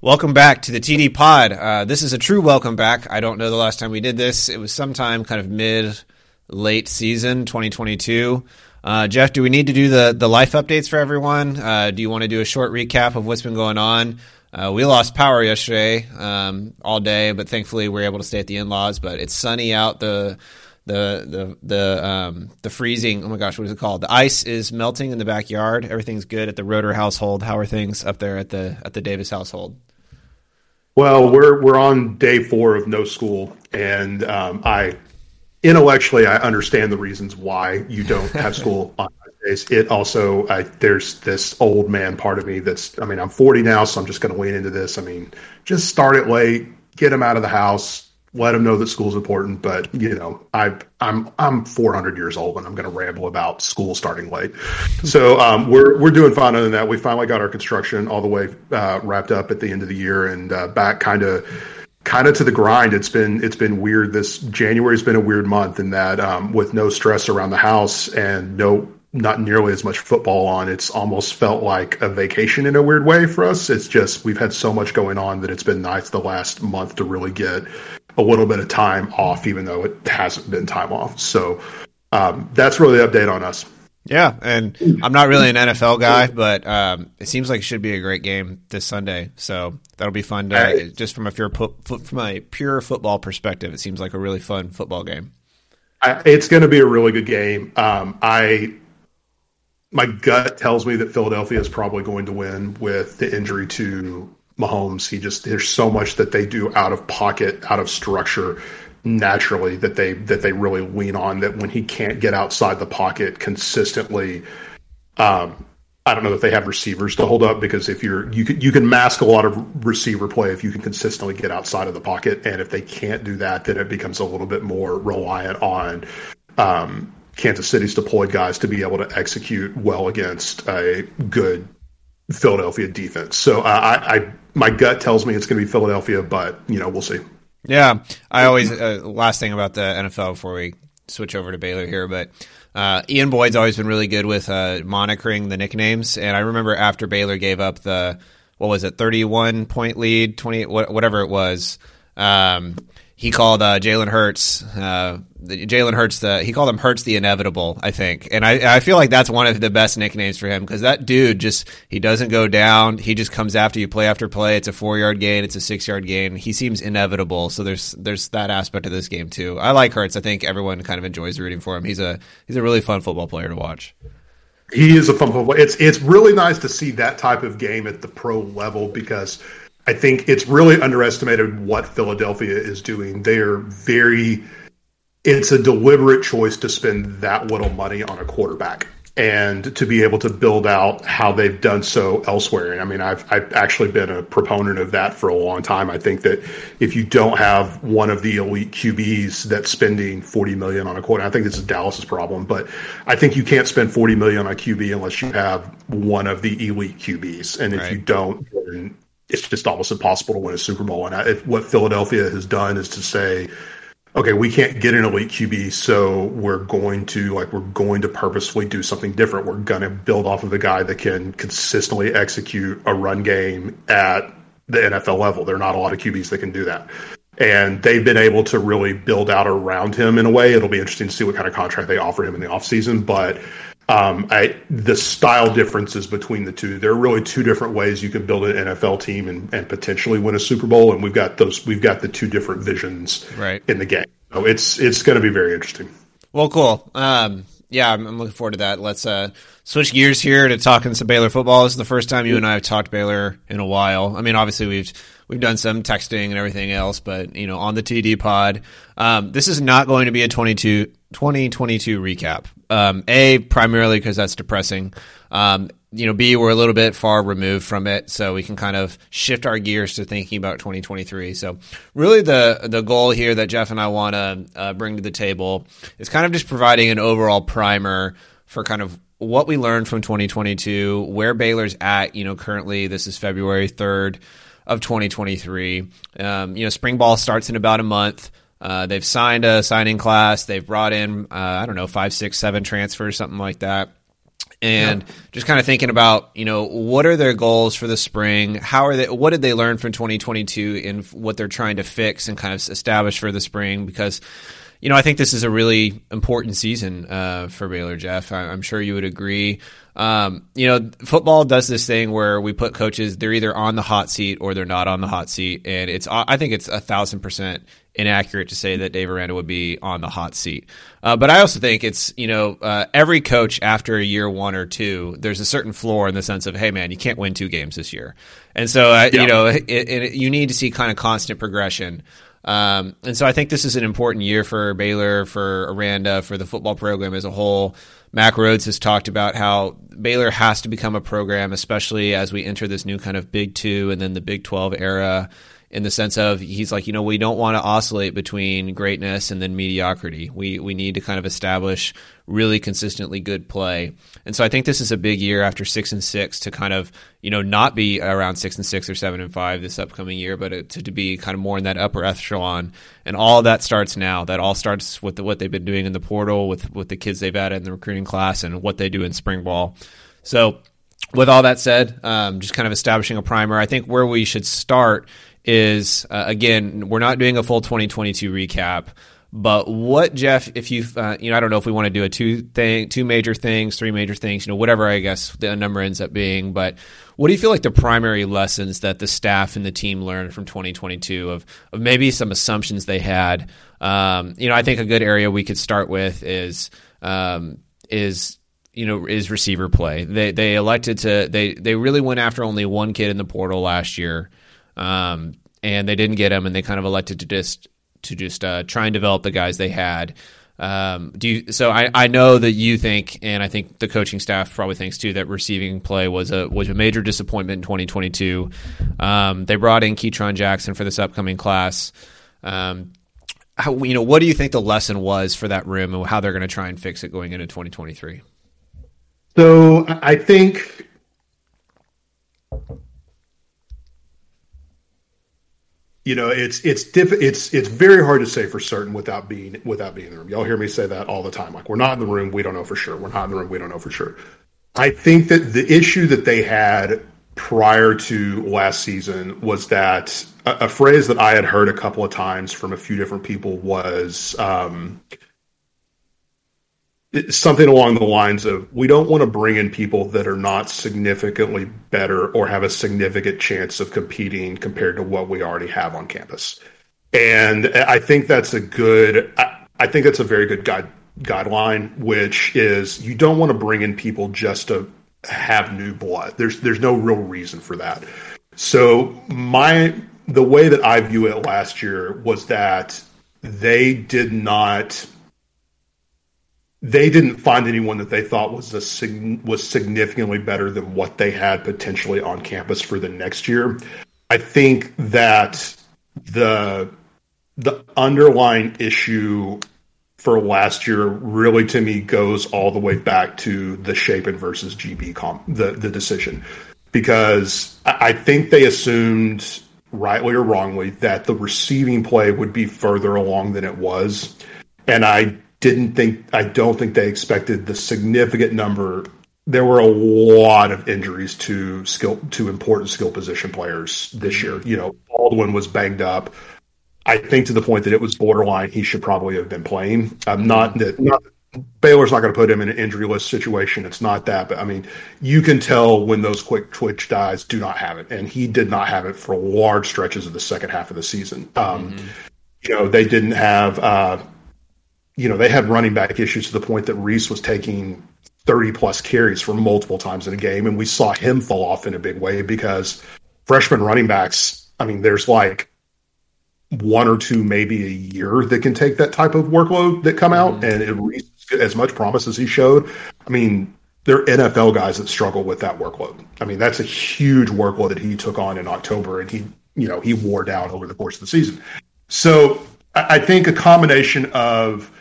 Welcome back to the TD Pod. This is a true welcome back. I don't know the last time we did this. It was sometime kind of mid-late season, 2022. Jeff, do we need to do the life updates for everyone? Do you want to do a short recap of what's been going on? We lost power yesterday all day, but thankfully we were able to stay at the in-laws. But it's sunny out. The freezing. Oh my gosh, what is it called? The ice is melting in the backyard. Everything's good at the Roeder household. How are things up there at the Davis household? Well, we're on day 4 of no school, and I understand the reasons why you don't have school on Mondays. It also, there's this old man part of me that's, I'm 40 now, so I'm just going to lean into this. Just start it late, get them out of the house, let them know that school's important. But I'm 400 years old, and I'm going to ramble about school starting late. So we're doing fine other than that. We finally got our construction all the way wrapped up at the end of the year, and back kind of to the grind. It's been weird. This January's been a weird month in that with no stress around the house and not nearly as much football on, it's almost felt like a vacation in a weird way for us. It's just we've had so much going on that it's been nice the last month to really get a little bit of time off, even though it hasn't been time off. So that's really the update on us. Yeah, and I'm not really an NFL guy, but it seems like it should be a great game this Sunday. So that'll be fun. Just from a pure football perspective, it seems like a really fun football game. It's going to be a really good game. My gut tells me that Philadelphia is probably going to win with the injury to Mahomes. There's so much that they do out of pocket, out of structure, naturally that they really lean on that when he can't get outside the pocket consistently. I don't know that they have receivers to hold up, because if you can mask a lot of receiver play if you can consistently get outside of the pocket, and if they can't do that, then it becomes a little bit more reliant on Kansas City's deployed guys to be able to execute well against a good Philadelphia defense. So my gut tells me it's going to be Philadelphia, but we'll see. Yeah, I always last thing about the NFL before we switch over to Baylor here, but Ian Boyd's always been really good with monikering the nicknames, and I remember after Baylor gave up the 31-point lead, 20, whatever it was, he called Jalen Hurts Hurts the Inevitable, I think, and I feel like that's one of the best nicknames for him, because that dude he doesn't go down. He just comes after you play after play. It's a 4-yard gain, it's a 6-yard gain. He seems inevitable. So there's that aspect of this game too. I like Hurts. I think everyone kind of enjoys rooting for him. He's a really fun football player to watch. He is a fun football. It's really nice to see that type of game at the pro level, because I think it's really underestimated what Philadelphia is doing. It's a deliberate choice to spend that little money on a quarterback and to be able to build out how they've done so elsewhere. And I've actually been a proponent of that for a long time. I think that if you don't have one of the elite QBs that's spending $40 million on a quarterback, I think this is Dallas's problem, but I think you can't spend $40 million on a QB unless you have one of the elite QBs. And if you don't, then it's just almost impossible to win a Super Bowl. And what Philadelphia has done is to say, okay, we can't get an elite QB, so we're going to purposefully do something different. We're going to build off of a guy that can consistently execute a run game at the NFL level. There are not a lot of QBs that can do that. And they've been able to really build out around him in a way. It'll be interesting to see what kind of contract they offer him in the offseason. But the style differences between the two, there are really two different ways you can build an NFL team and potentially win a Super Bowl. And we've got the two different visions in the game. So it's going to be very interesting. Well, cool. Yeah, I'm looking forward to that. Let's switch gears here to talking some Baylor football. This is the first time you and I have talked Baylor in a while. Obviously we've done some texting and everything else, but on the TD Pod, this is not going to be a 2022 recap. A, primarily because that's depressing. B, we're a little bit far removed from it, so we can kind of shift our gears to thinking about 2023. So really the goal here that Jeff and I want to bring to the table is kind of just providing an overall primer for kind of what we learned from 2022, where Baylor's at, currently. This is February 3rd of 2023. Spring ball starts in about a month. They've signed a signing class. They've brought in, 5, 6, 7 transfers, something like that. And just kind of thinking about, you know, what are their goals for the spring? How are they? What did they learn from 2022 and what they're trying to fix and kind of establish for the spring? Because, you know, I think this is a really important season for Baylor, Jeff. I'm sure you would agree. You know, football does this thing where we put coaches, they're either on the hot seat or they're not on the hot seat. And it's, I think it's 1,000% inaccurate to say that Dave Aranda would be on the hot seat. But I also think it's, you know, every coach after year one or two, there's a certain floor in the sense of, hey, man, you can't win two games this year. And so, you know, you need to see kind of constant progression. And so I think this is an important year for Baylor, for Aranda, for the football program as a whole. Mack Rhodes has talked about how Baylor has to become a program, especially as we enter this new kind of Big 2 and then the Big 12 era, in the sense of he's like, you know, we don't want to oscillate between greatness and then mediocrity. We need to kind of establish really consistently good play. And so I think this is a big year after 6-6 to kind of, you know, not be around 6-6 or 7-5 this upcoming year, but to be kind of more in that upper echelon. And all that starts now. That all starts with what they've been doing in the portal, with the kids they've added in the recruiting class, and what they do in spring ball. So with all that said, just kind of establishing a primer. I think where we should start is, again, we're not doing a full 2022 recap, but what, Jeff, if you've, you know, I don't know if we want to do a two major things, three major things, you know, whatever I guess the number ends up being, but what do you feel like the primary lessons that the staff and the team learned from 2022 of maybe some assumptions they had? You know, I think a good area we could start with is receiver play. They elected to, they really went after only one kid in the portal last year. And they didn't get him, and they kind of elected to just try and develop the guys they had. So I know that you think, and I think the coaching staff probably thinks too, that receiving play was a major disappointment in 2022. They brought in Keytron Jackson for this upcoming class. What do you think the lesson was for that room, and how they're going to try and fix it going into 2023? So I think you know, it's very hard to say for certain without being in the room. Y'all hear me say that all the time. Like, we're not in the room, we don't know for sure. We're not in the room, we don't know for sure. I think that the issue that they had prior to last season was that a phrase that I had heard a couple of times from a few different people was something along the lines of, we don't want to bring in people that are not significantly better or have a significant chance of competing compared to what we already have on campus. And I think that's a very good guideline, which is, you don't want to bring in people just to have new blood. There's no real reason for that. So the way that I view it last year was that they didn't find anyone that they thought was significantly better than what they had potentially on campus for the next year. I think that the underlying issue for last year really, to me, goes all the way back to the Shapen versus GB the decision, because I think they assumed, rightly or wrongly, that the receiving play would be further along than it was, and I don't think they expected the significant number. There were a lot of injuries to important skill position players this year. You know, Baldwin was banged up, I think, to the point that it was borderline he should probably have been playing. Baylor's not going to put him in an injury list situation. It's not that, but I mean, you can tell when those quick twitch guys do not have it, and he did not have it for large stretches of the second half of the season. You know, they didn't have. They had running back issues to the point that Reese was taking 30-plus carries for multiple times in a game, and we saw him fall off in a big way because freshman running backs, I mean, there's like one or two maybe a year that can take that type of workload that come out, and Reese, as much promise as he showed, I mean, they're NFL guys that struggle with that workload. I mean, that's a huge workload that he took on in October, and he wore down over the course of the season. So I think a combination of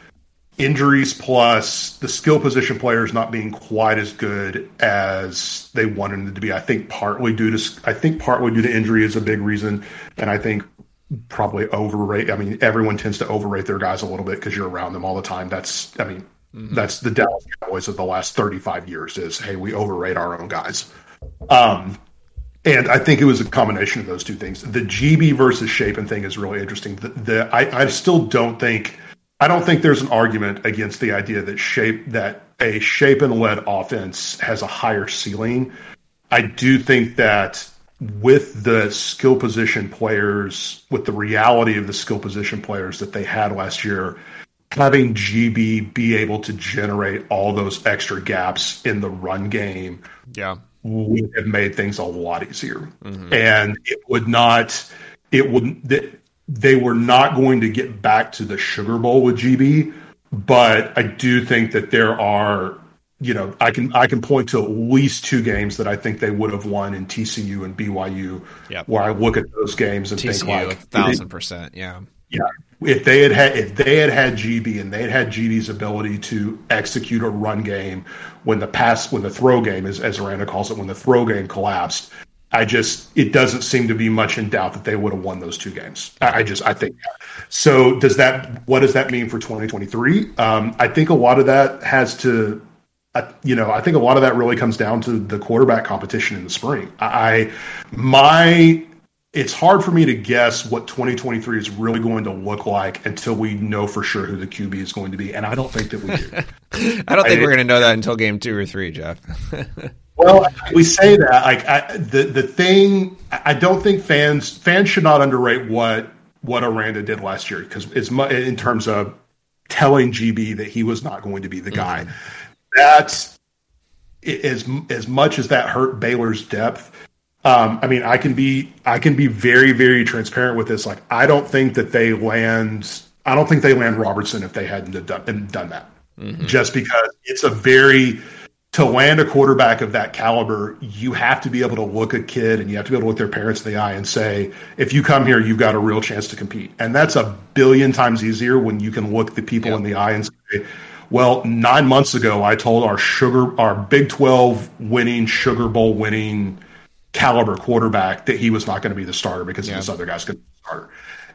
injuries plus the skill position players not being quite as good as they wanted them to be. I think partly due to injury is a big reason, and I think probably overrate. I mean, everyone tends to overrate their guys a little bit because you're around them all the time. That's, I mean, Mm-hmm. That's the Dallas Cowboys of the last 35 years is, hey, we overrate our own guys. And I think it was a combination of those two things. The GB versus Shapen thing is really interesting. I still don't think – I don't think there's an argument against the idea that a Shapen-led offense has a higher ceiling. I do think that with the skill position players, with the reality of the skill position players that they had last year – having GB be able to generate all those extra gaps in the run game, yeah, would have made things a lot easier. Mm-hmm. And they were not going to get back to the Sugar Bowl with GB, but I do think that there are, I can point to at least two games that I think they would have won in TCU and BYU, yep, where I look at those games and TCU, think like 1,000%, yeah. Yeah, if they had had GB and they had had GB's ability to execute a run game when the throw game, as Aranda calls it, when the throw game collapsed, it doesn't seem to be much in doubt that they would have won those two games. I think so. What does that mean for 2023? I think a lot of that I think a lot of that really comes down to the quarterback competition in the spring. It's hard for me to guess what 2023 is really going to look like until we know for sure who the QB is going to be, and I don't think that we do. I don't think we're going to know that until game 2 or 3, Jeff. Well, we say that I don't think fans should not underrate what Aranda did last year, because it's in terms of telling GB that he was not going to be the guy. Mm-hmm. That's as much as that hurt Baylor's depth. I can be very, very transparent with this. Like, I don't think they land Robertson if they hadn't done that. Mm-hmm. Just because it's to land a quarterback of that caliber, you have to be able to look a kid and you have to be able to look their parents in the eye and say, if you come here, you've got a real chance to compete. And that's 1,000,000,000 times easier when you can look the people in the eye and say, well, 9 months ago, I told our Big 12 winning, Sugar Bowl winning caliber quarterback that he was not going to be the starter because this other guy's going to be the starter.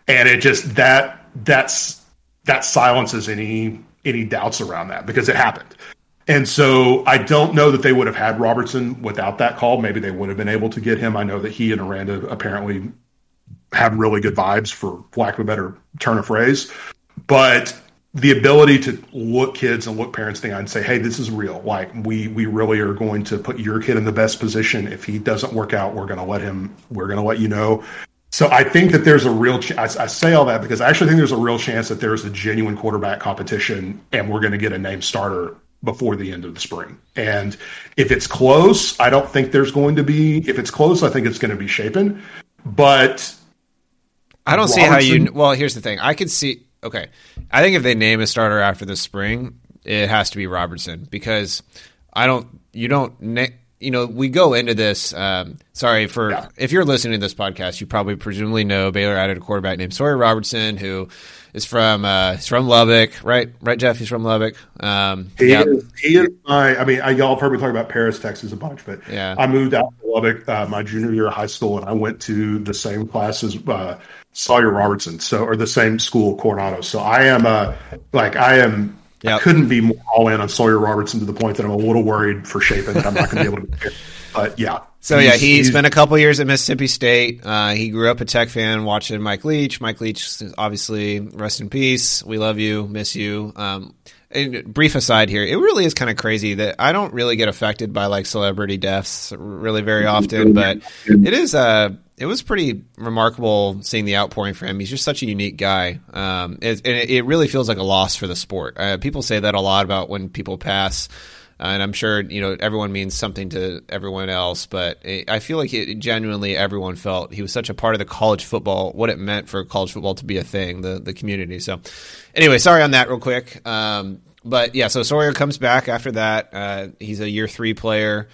And it just that silences any doubts around that, because it happened. And so I don't know that they would have had Robertson without that call. Maybe they would have been able to get him. I know that he and Aranda apparently have really good vibes, for lack of a better turn of phrase. But the ability to look kids and look parents in the eye and say, hey, this is real. Like, we really are going to put your kid in the best position. If he doesn't work out, we're going to let you know. So I think that there's a real chance. I say all that because I actually think there's a real chance that there's a genuine quarterback competition and we're going to get a named starter before the end of the spring. And if it's close, I think it's going to be Shapen, but I don't see how well, here's the thing. I could see. Okay, I think if they name a starter after the spring, it has to be Robertson, because we go into this. If you're listening to this podcast, you probably presumably know Baylor added a quarterback named Sawyer Robertson, who is from Lubbock, right? Right, Jeff, he's from Lubbock. He is my. I mean, y'all have heard me talk about Paris, Texas a bunch, but yeah, I moved out to Lubbock my junior year of high school, and I went to the same class as Sawyer Robertson, or the same school, Coronado. So I am I couldn't be more all in on Sawyer Robertson, to the point that I'm a little worried for Shapen that I'm not going to be able to be there. But yeah. So he spent a couple years at Mississippi State. He grew up a Tech fan, watching Mike Leach. Mike Leach, obviously, rest in peace. We love you, miss you. And brief aside here, it really is kind of crazy that I don't really get affected by like celebrity deaths really very often, but it is it was pretty remarkable seeing the outpouring for him. He's just such a unique guy, and it really feels like a loss for the sport. People say that a lot about when people pass, and I'm sure everyone means something to everyone else, but I feel like genuinely everyone felt he was such a part of the college football, what it meant for college football to be a thing, the community. So anyway, sorry on that real quick. But yeah, so Sawyer comes back after that. He's a year 3 player.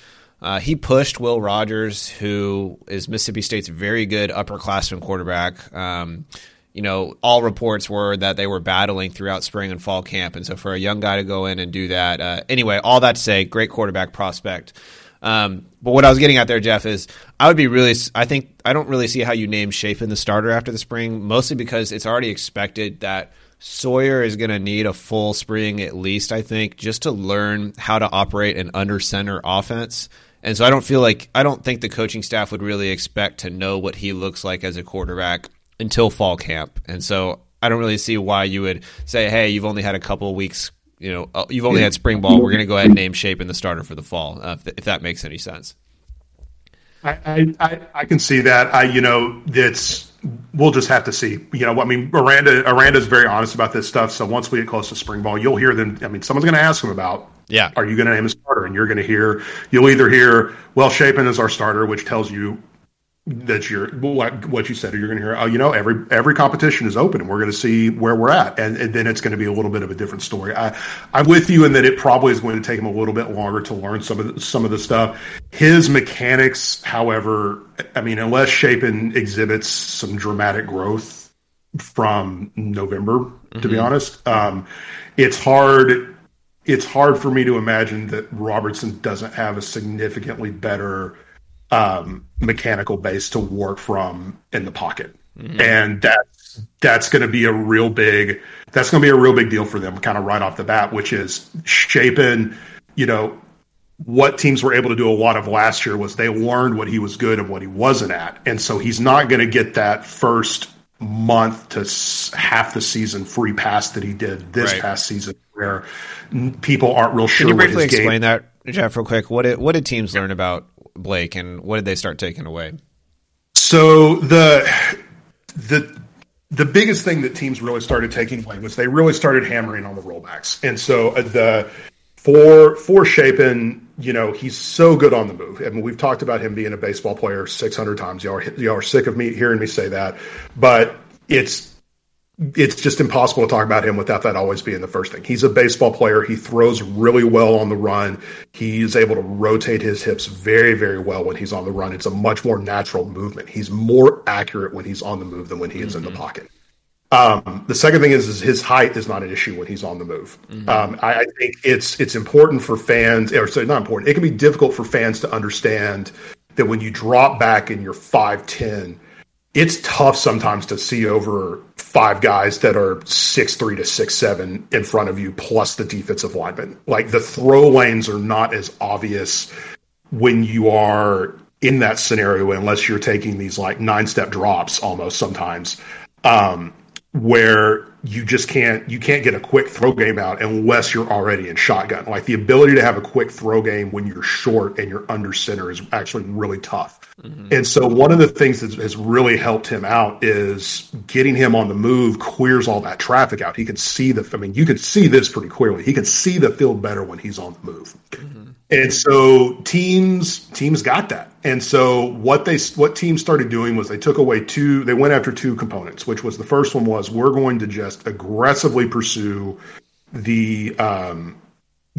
He pushed Will Rogers, who is Mississippi State's very good upperclassman quarterback. All reports were that they were battling throughout spring and fall camp. And so for a young guy to go in and do that, anyway, all that to say, great quarterback prospect. But what I was getting at there, Jeff, is I don't really see how you name Shapen the starter after the spring, mostly because it's already expected that Sawyer is going to need a full spring at least, I think, just to learn how to operate an under center offense. And so I don't think the coaching staff would really expect to know what he looks like as a quarterback until fall camp. And so I don't really see why you would say, hey, you've only had a couple of weeks, you've only had spring ball. We're going to go ahead and name Shapen the starter for the fall, if that makes any sense. I can see that. We'll just have to see. Aranda's very honest about this stuff. So once we get close to spring ball, you'll hear them. Someone's going to ask him about, are you going to name a starter? And you'll either hear, well, Shapen is our starter, which tells you that what you said, or you're going to hear, oh, every competition is open and we're going to see where we're at. And then it's going to be a little bit of a different story. I'm with you in that it probably is going to take him a little bit longer to learn some of the stuff. His mechanics, however, unless Shapen exhibits some dramatic growth from November, to be honest, it's hard for me to imagine that Robertson doesn't have a significantly better mechanical base to work from in the pocket, and that's going to be a real big deal for them, kind of right off the bat. Which is Shapen. What teams were able to do a lot of last year was they learned what he was good and what he wasn't at, and so he's not going to get that first month to half the season free pass that he did this past season, where people aren't real sure. Can you briefly explain that, Jeff, real quick? What did teams learn about Blake, and what did they start taking away? So the biggest thing that teams really started taking away was they really started hammering on the rollbacks. And so for Shapen, he's so good on the move. We've talked about him being a baseball player 600 times. Y'all are sick of me hearing me say that, but it's just impossible to talk about him without that always being the first thing. He's a baseball player. He throws really well on the run. He's able to rotate his hips very, very well when he's on the run. It's a much more natural movement. He's more accurate when he's on the move than when he is in the pocket. The second thing is his height is not an issue when he's on the move. I think it's important for fans, or sorry, not important. It can be difficult for fans to understand that when you drop back in your 5'10", it's tough sometimes to see over five guys that are 6'3" to 6'7" in front of you, plus the defensive lineman. Like, the throw lanes are not as obvious when you are in that scenario, unless you're taking these like 9-step drops almost sometimes, where you just can't get a quick throw game out unless you're already in shotgun. Like, the ability to have a quick throw game when you're short and you're under center is actually really tough. And so one of the things that has really helped him out is getting him on the move clears all that traffic out. He can see you can see this pretty clearly. He can see the field better when he's on the move. And so teams got that. And so what teams started doing was they went after two components, which was the first one was we're going to just aggressively pursue the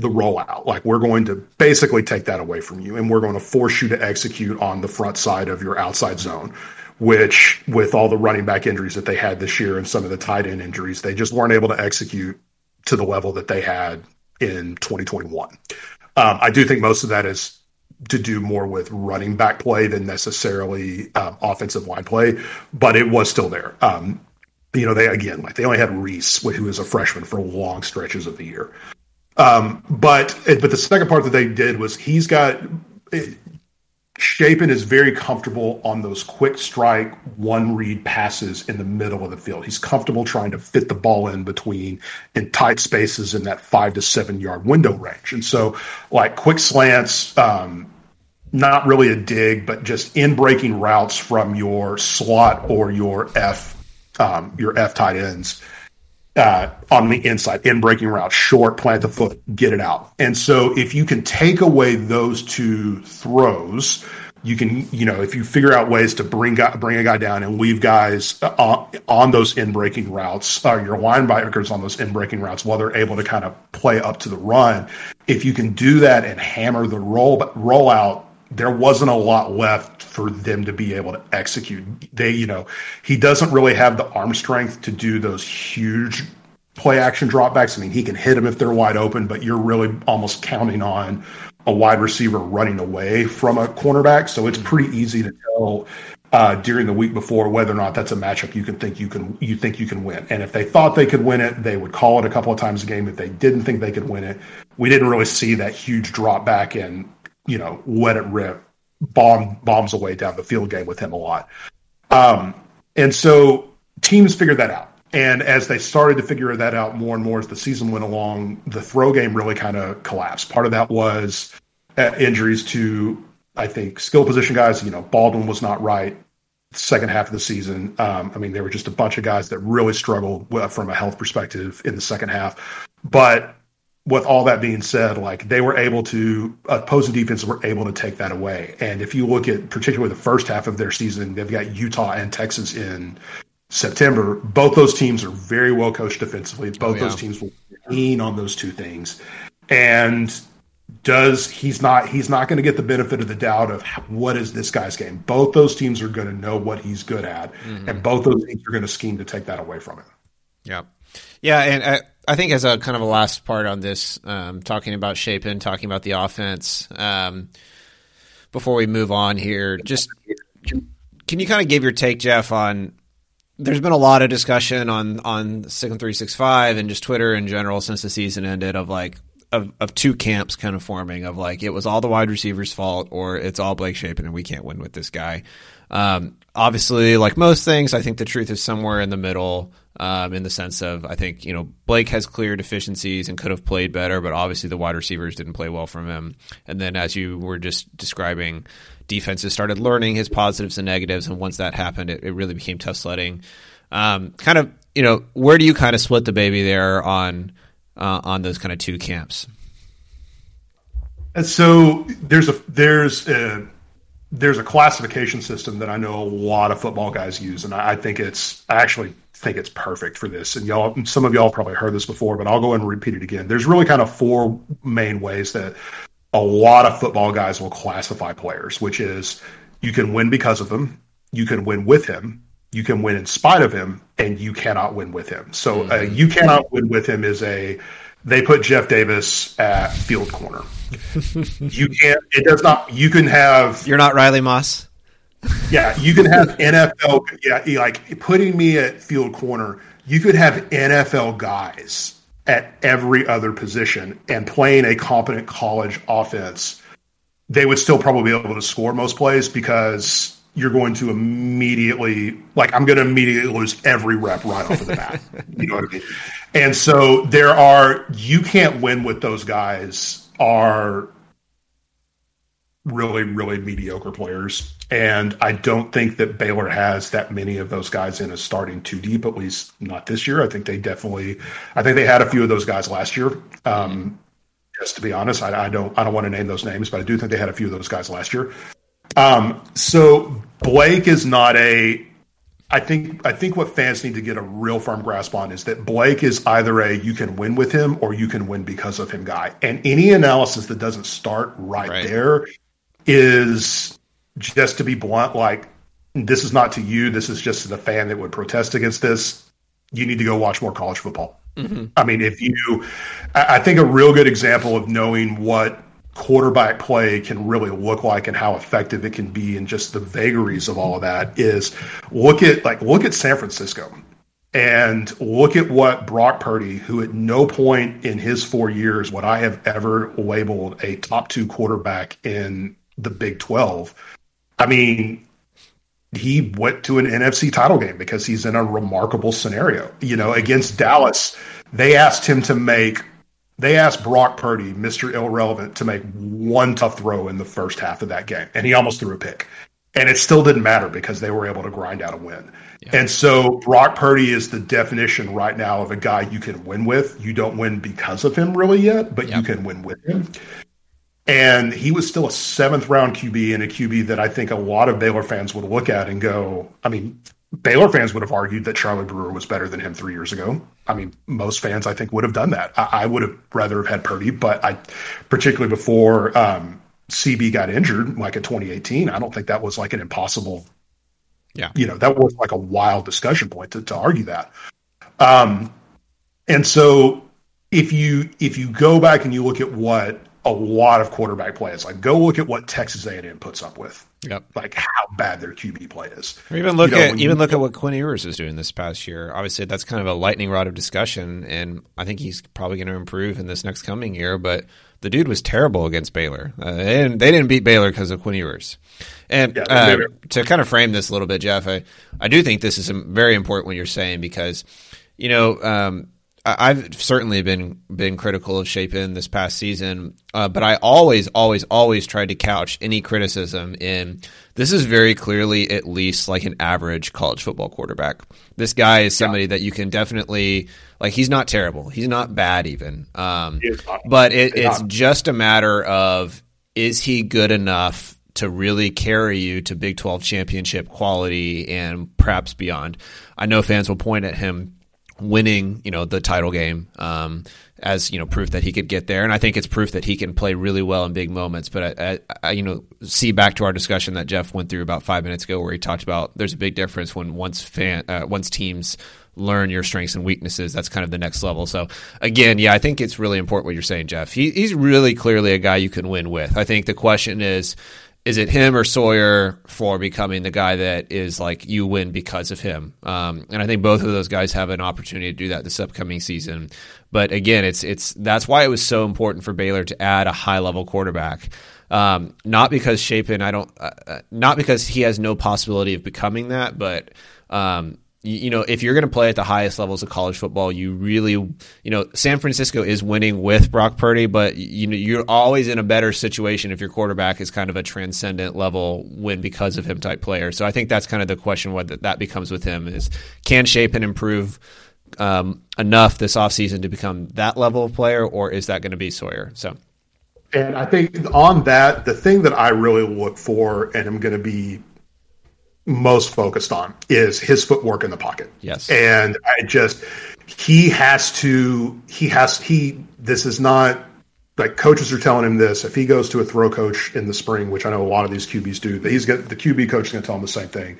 rollout. Like, we're going to basically take that away from you, and we're going to force you to execute on the front side of your outside zone, which, with all the running back injuries that they had this year and some of the tight end injuries, they just weren't able to execute to the level that they had in 2021. I do think most of that is to do more with running back play than necessarily offensive line play, but it was still there. They only had Reese, who was a freshman, for long stretches of the year. But the second part that they did was Shapen is very comfortable on those quick strike, one read passes in the middle of the field. He's comfortable trying to fit the ball in tight spaces in that 5 to 7 yard window range. And so, like, quick slants, not really a dig, but just in breaking routes from your slot or your F tight ends. On the inside, in breaking route, short, plant the foot, get it out. And so if you can take away those two throws, you can, if you figure out ways to bring a guy down and leave guys on those in breaking routes, or your linebackers on those in breaking routes while they're able to kind of play up to the run, if you can do that and hammer the rollout, there wasn't a lot left for them to be able to execute. He doesn't really have the arm strength to do those huge play action dropbacks. He can hit them if they're wide open, but you're really almost counting on a wide receiver running away from a cornerback. So it's pretty easy to tell during the week before whether or not that's a matchup you can think you can win. And if they thought they could win it, they would call it a couple of times a game. If they didn't think they could win it, we didn't really see that huge drop back and, you know, let it rip, bombs away down the field game with him a lot. And so teams figured that out. And as they started to figure that out more and more as the season went along, the throw game really kind of collapsed. Part of that was injuries to, I think, skill position guys. You know, Baldwin was not right second half of the season. I mean, there were just a bunch of guys that really struggled from a health perspective in the second half. But with all that being said, like, they were able to, opposing defenses were able to take that away. And if you look at particularly the first half of their season, they've got Utah and Texas in September. Both those teams are very well coached defensively. Both those teams will lean on those two things. And he's not going to get the benefit of the doubt of what is this guy's game. Both those teams are going to know what he's good at, and both those teams are going to scheme to take that away from him. Yeah. Yeah, and I think as a kind of a last part on this, talking about Shapen, talking about the offense, before we move on here, just can you kind of give your take, Jeff, on there's been a lot of discussion on 365 and just Twitter in general since the season ended of like of two camps kind of forming of like it was all the wide receivers' fault or it's all Blake Shapen and we can't win with this guy. Obviously, like most things, I think the truth is somewhere in the middle, in the sense of I think, you know, Blake has clear deficiencies and could have played better, but obviously the wide receivers didn't play well from him. And then as you were just describing, defenses started learning his positives and negatives, and once that happened, it really became tough sledding. Kind of, you know, where do you kind of split the baby there on those kind of two camps? And so there's a classification system that I know a lot of football guys use, and I actually think it's perfect for this. And some of y'all have probably heard this before, but I'll go ahead and repeat it again. There's really kind of four main ways that a lot of football guys will classify players, which is you can win because of him, you can win with him, you can win in spite of him, and you cannot win with him. So you cannot win with him is they put Jeff Davis at field corner. You're not Riley Moss. Yeah, you can have NFL. Yeah, like putting me at field corner, you could have NFL guys at every other position and playing a competent college offense, they would still probably be able to score most plays because you're going to immediately lose every rep right off of the bat. You know what I mean? And so you can't win with those guys are really, really mediocre players. And I don't think that Baylor has that many of those guys in a starting too deep, at least not this year. I think they had a few of those guys last year. Just to be honest, I don't want to name those names, but I do think they had a few of those guys last year. So Blake is not I think what fans need to get a real firm grasp on is that Blake is either you can win with him or you can win because of him guy. And any analysis that doesn't start right there is, just to be blunt, like, this is not to you. This is just to the fan that would protest against this. You need to go watch more college football. Mm-hmm. I mean, I think a real good example of knowing what quarterback play can really look like and how effective it can be and just the vagaries of all of that is look at San Francisco and look at what Brock Purdy, who at no point in his 4 years what I have ever labeled a top two quarterback in the Big 12. I mean, he went to an NFC title game because he's in a remarkable scenario. You know, against Dallas, they asked Brock Purdy, Mr. Irrelevant, to make one tough throw in the first half of that game, and he almost threw a pick. And it still didn't matter because they were able to grind out a win. Yeah. And so Brock Purdy is the definition right now of a guy you can win with. You don't win because of him really yet, but you can win with him. And he was still a seventh-round QB and a QB that I think a lot of Baylor fans would look at and go, I mean, Baylor fans would have argued that Charlie Brewer was better than him 3 years ago. I mean, most fans, I think, would have done that. I would have rather have had Purdy, but particularly before CB got injured, like in 2018, I don't think that was like an impossible – you know, that was like a wild discussion point to argue that. And so if you go back and you look at what – a lot of quarterback play. It's like, go look at what Texas A&M puts up with. Yep. Like how bad their QB play is. Or even look at what Quinn Ewers is doing this past year. Obviously, that's kind of a lightning rod of discussion, and I think he's probably going to improve in this next coming year. But the dude was terrible against Baylor, and they didn't beat Baylor because of Quinn Ewers. And to kind of frame this a little bit, Jeff, I do think this is very important what you're saying because, you know, I've certainly been critical of Shapen this past season, but I always tried to couch any criticism in this is very clearly at least like an average college football quarterback. This guy is somebody that you can definitely like. He's not terrible. He's not bad even. But it's just a matter of is he good enough to really carry you to Big 12 championship quality and perhaps beyond. I know fans will point at him winning, you know, the title game as, you know, proof that he could get there. And I think it's proof that he can play really well in big moments. But, I you know, see back to our discussion that Jeff went through about 5 minutes ago where he talked about there's a big difference when once teams learn your strengths and weaknesses, that's kind of the next level. So, again, yeah, I think it's really important what you're saying, Jeff. He's really clearly a guy you can win with. I think the question is it him or Sawyer for becoming the guy that is like you win because of him? And I think both of those guys have an opportunity to do that this upcoming season. But again, that's why it was so important for Baylor to add a high level quarterback, not because Shapen not because he has no possibility of becoming that, but you know, if you're going to play at the highest levels of college football, you really, you know, San Francisco is winning with Brock Purdy, but you know, you're always in a better situation if your quarterback is kind of a transcendent level win because of him type player. So I think that's kind of the question what that becomes with him is can Shapen improve enough this offseason to become that level of player, or is that going to be Sawyer? So, and I think on that, the thing that I really look for and I'm going to be most focused on is his footwork in the pocket. Yes. And this is not like coaches are telling him this. If he goes to a throw coach in the spring, which I know a lot of these QBs do, but the QB coach is going to tell him the same thing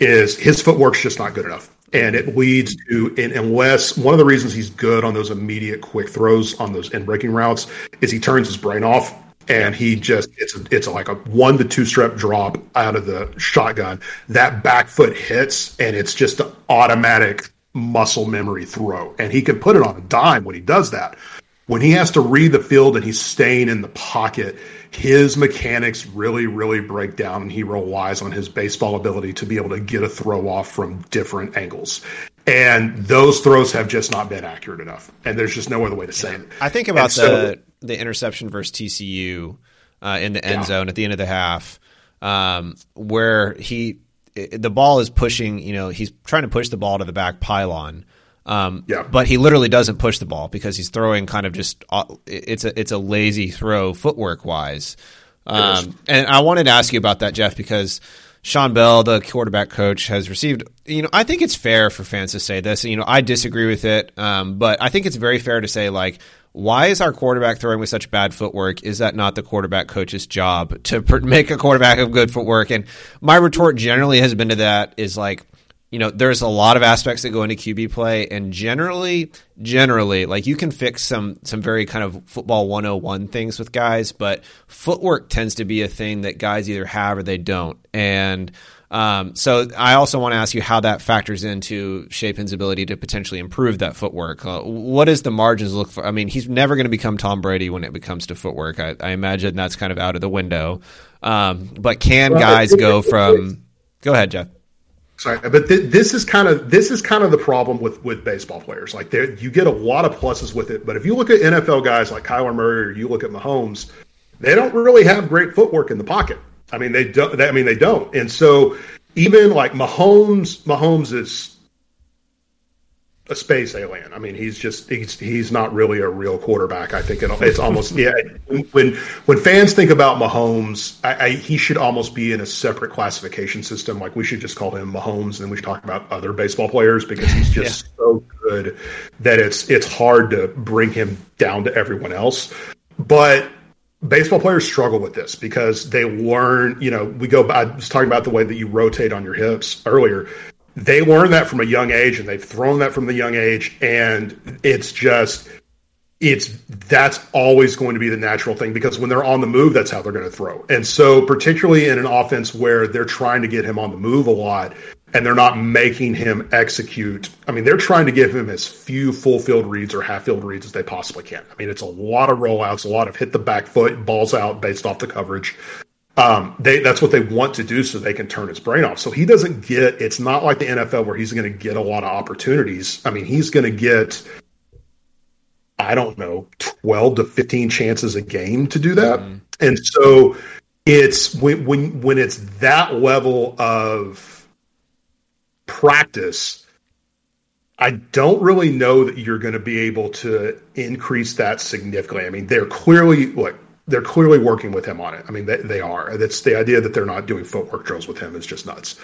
is his footwork's just not good enough. And it leads to, unless one of the reasons he's good on those immediate quick throws on those end breaking routes is he turns his brain off. And he just, it's like a 1 to 2 step drop out of the shotgun. That back foot hits, and it's just an automatic muscle memory throw. And he can put it on a dime when he does that. When he has to read the field and he's staying in the pocket, his mechanics really, really break down, and he relies on his baseball ability to be able to get a throw off from different angles. And those throws have just not been accurate enough. And there's just no other way to say it. I think about the interception versus TCU in the end zone at the end of the half, where the ball is pushing, you know, he's trying to push the ball to the back pylon. But he literally doesn't push the ball because he's throwing kind of just, it's a lazy throw footwork wise. And I wanted to ask you about that, Jeff, because Sean Bell, the quarterback coach, has received, you know, I think it's fair for fans to say this, you know, I disagree with it. But I think it's very fair to say, like, why is our quarterback throwing with such bad footwork? Is that not the quarterback coach's job to make a quarterback of good footwork? And my retort generally has been to that is like, you know, there's a lot of aspects that go into QB play, and generally, like you can fix some very kind of football 101 things with guys, but footwork tends to be a thing that guys either have or they don't. And so I also want to ask you how that factors into Shapen's ability to potentially improve that footwork. What does the margins look for? I mean, he's never going to become Tom Brady when it comes to footwork. I imagine that's kind of out of the window. But can guys go from – go ahead, Jeff. Sorry, but this is kind of the problem with baseball players. Like you get a lot of pluses with it, but if you look at NFL guys like Kyler Murray or you look at Mahomes, they don't really have great footwork in the pocket. I mean, they don't. And so even like Mahomes is a space alien. I mean, he's not really a real quarterback. I think it's almost When fans think about Mahomes, he should almost be in a separate classification system. Like we should just call him Mahomes, and then we should talk about other baseball players because he's just so good that it's hard to bring him down to everyone else. But baseball players struggle with this because they learn, you know, I was talking about the way that you rotate on your hips earlier. They learn that from a young age, and they've thrown that from the young age. And it's just, that's always going to be the natural thing, because when they're on the move, that's how they're going to throw. And so particularly in an offense where they're trying to get him on the move a lot and they're not making him execute. I mean, they're trying to give him as few full field reads or half field reads as they possibly can. I mean, it's a lot of rollouts, a lot of hit the back foot, balls out based off the coverage. That's what they want to do so they can turn his brain off. So he doesn't get, it's not like the NFL where he's going to get a lot of opportunities. I mean, he's going to get, I don't know, 12 to 15 chances a game to do that. Mm-hmm. And so it's when it's that level of practice, I don't really know that you're going to be able to increase that significantly. I mean, they're clearly working with him on it. I mean, they are. That's the idea that they're not doing footwork drills with him is just nuts.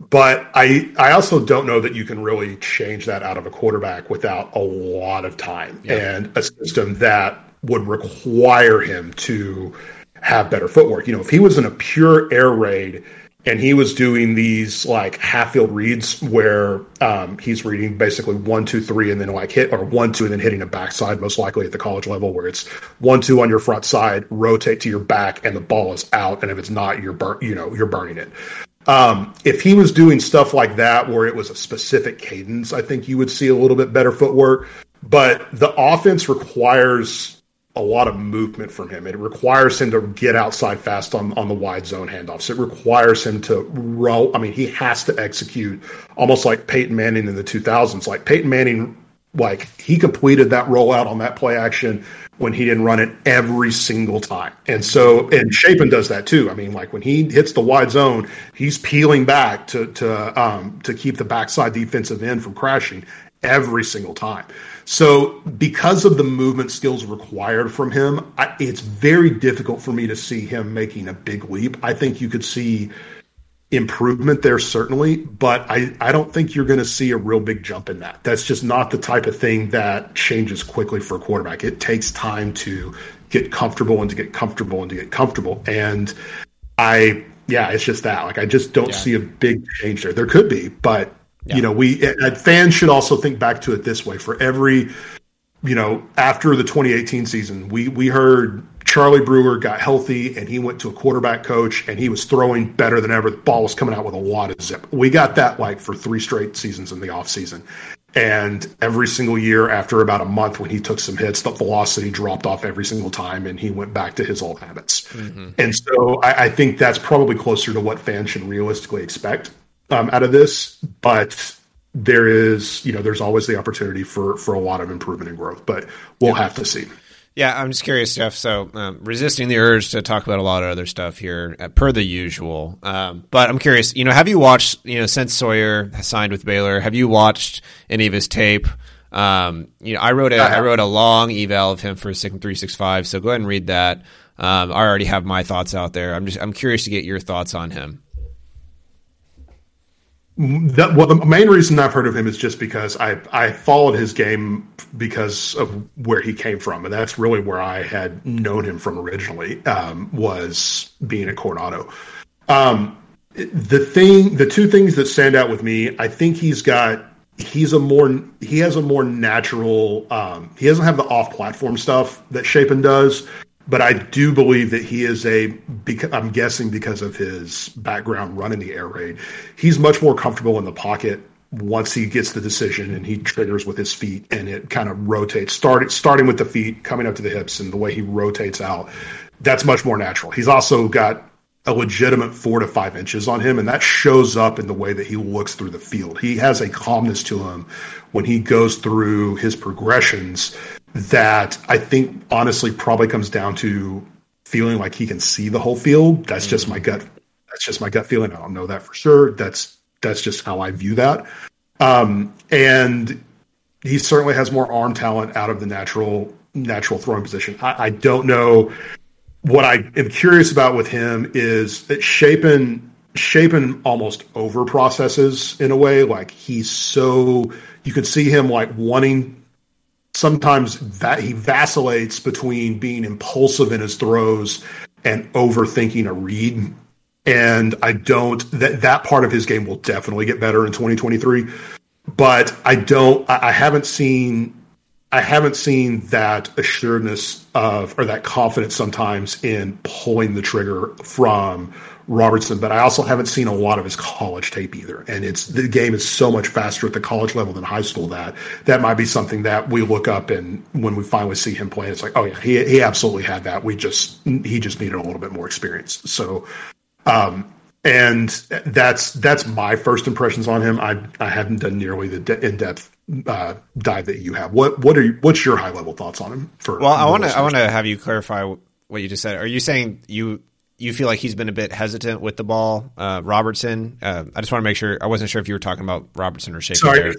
But I also don't know that you can really change that out of a quarterback without a lot of time and a system that would require him to have better footwork. You know, if he was in a pure air raid and he was doing these like half field reads where he's reading basically 1, 2, 3, and then like hit, or 1, 2, and then hitting a backside, most likely at the college level, where it's 1, 2 on your front side, rotate to your back, and the ball is out. And if it's not, you're burning it. If he was doing stuff like that, where it was a specific cadence, I think you would see a little bit better footwork, but the offense requires a lot of movement from him. It requires him to get outside fast on the wide zone handoffs. It requires him to roll. I mean, he has to execute almost like Peyton Manning in the 2000s, like Peyton Manning, like he completed that rollout on that play action when he didn't run it every single time. And so, and Shapen does that too. I mean, like when he hits the wide zone, he's peeling back to keep the backside defensive end from crashing every single time. So because of the movement skills required from him, it's very difficult for me to see him making a big leap. I think you could see improvement there certainly, but I don't think you're going to see a real big jump in that. That's just not the type of thing that changes quickly for a quarterback. It takes time to get comfortable and to get comfortable and to get comfortable. And it's just that. Like I just don't see a big change there. There could be, but you know, fans should also think back to it this way. For every, you know, after the 2018 season, we heard Charlie Brewer got healthy and he went to a quarterback coach and he was throwing better than ever. The ball was coming out with a lot of zip. We got that like for 3 straight seasons in the offseason. And every single year after about a month when he took some hits, the velocity dropped off every single time and he went back to his old habits. Mm-hmm. And so I think that's probably closer to what fans should realistically expect out of this. But there is, you know, there's always the opportunity for a lot of improvement and growth, but we'll have to see. Yeah, I'm just curious, Jeff. So resisting the urge to talk about a lot of other stuff here, per the usual. But I'm curious, you know, have you watched, you know, since Sawyer signed with Baylor, have you watched any of his tape? You know, I wrote a long eval of him for Sikkim 365. So go ahead and read that. I already have my thoughts out there. I'm curious to get your thoughts on him. Well, the main reason I've heard of him is just because I followed his game because of where he came from, and that's really where I had known him from originally, was being at Coronado. The two things that stand out with me, I think he has a more natural. He doesn't have the off-platform stuff that Shapen does. But I do believe that he is I'm guessing because of his background running the air raid, he's much more comfortable in the pocket once he gets the decision and he triggers with his feet and it kind of rotates, starting with the feet, coming up to the hips, and the way he rotates out. That's much more natural. He's also got a legitimate 4 to 5 inches on him, and that shows up in the way that he looks through the field. He has a calmness to him when he goes through his progressions that I think honestly probably comes down to feeling like he can see the whole field. That's just my gut. That's just my gut feeling. I don't know that for sure. That's just how I view that. And he certainly has more arm talent out of the natural throwing position. I don't know. What I am curious about with him is that Shapen almost over processes in a way. Like he's so, you can see him like wanting. Sometimes that he vacillates between being impulsive in his throws and overthinking a read. And that part of his game will definitely get better in 2023, but I haven't seen, I haven't seen that assuredness of, or that confidence sometimes in pulling the trigger from Robertson, but I also haven't seen a lot of his college tape either. And it's, the game is so much faster at the college level than high school that that might be something that we look up and when we finally see him play, it's like, oh yeah, he absolutely had that. He just needed a little bit more experience. So, and that's my first impressions on him. I haven't done nearly the in-depth dive that you have. What's your high level thoughts on him? I want to have you clarify what you just said. Are you saying you feel like he's been a bit hesitant with the ball, Robertson? I just want to make sure. I wasn't sure if you were talking about Robertson or Shapen. Sorry,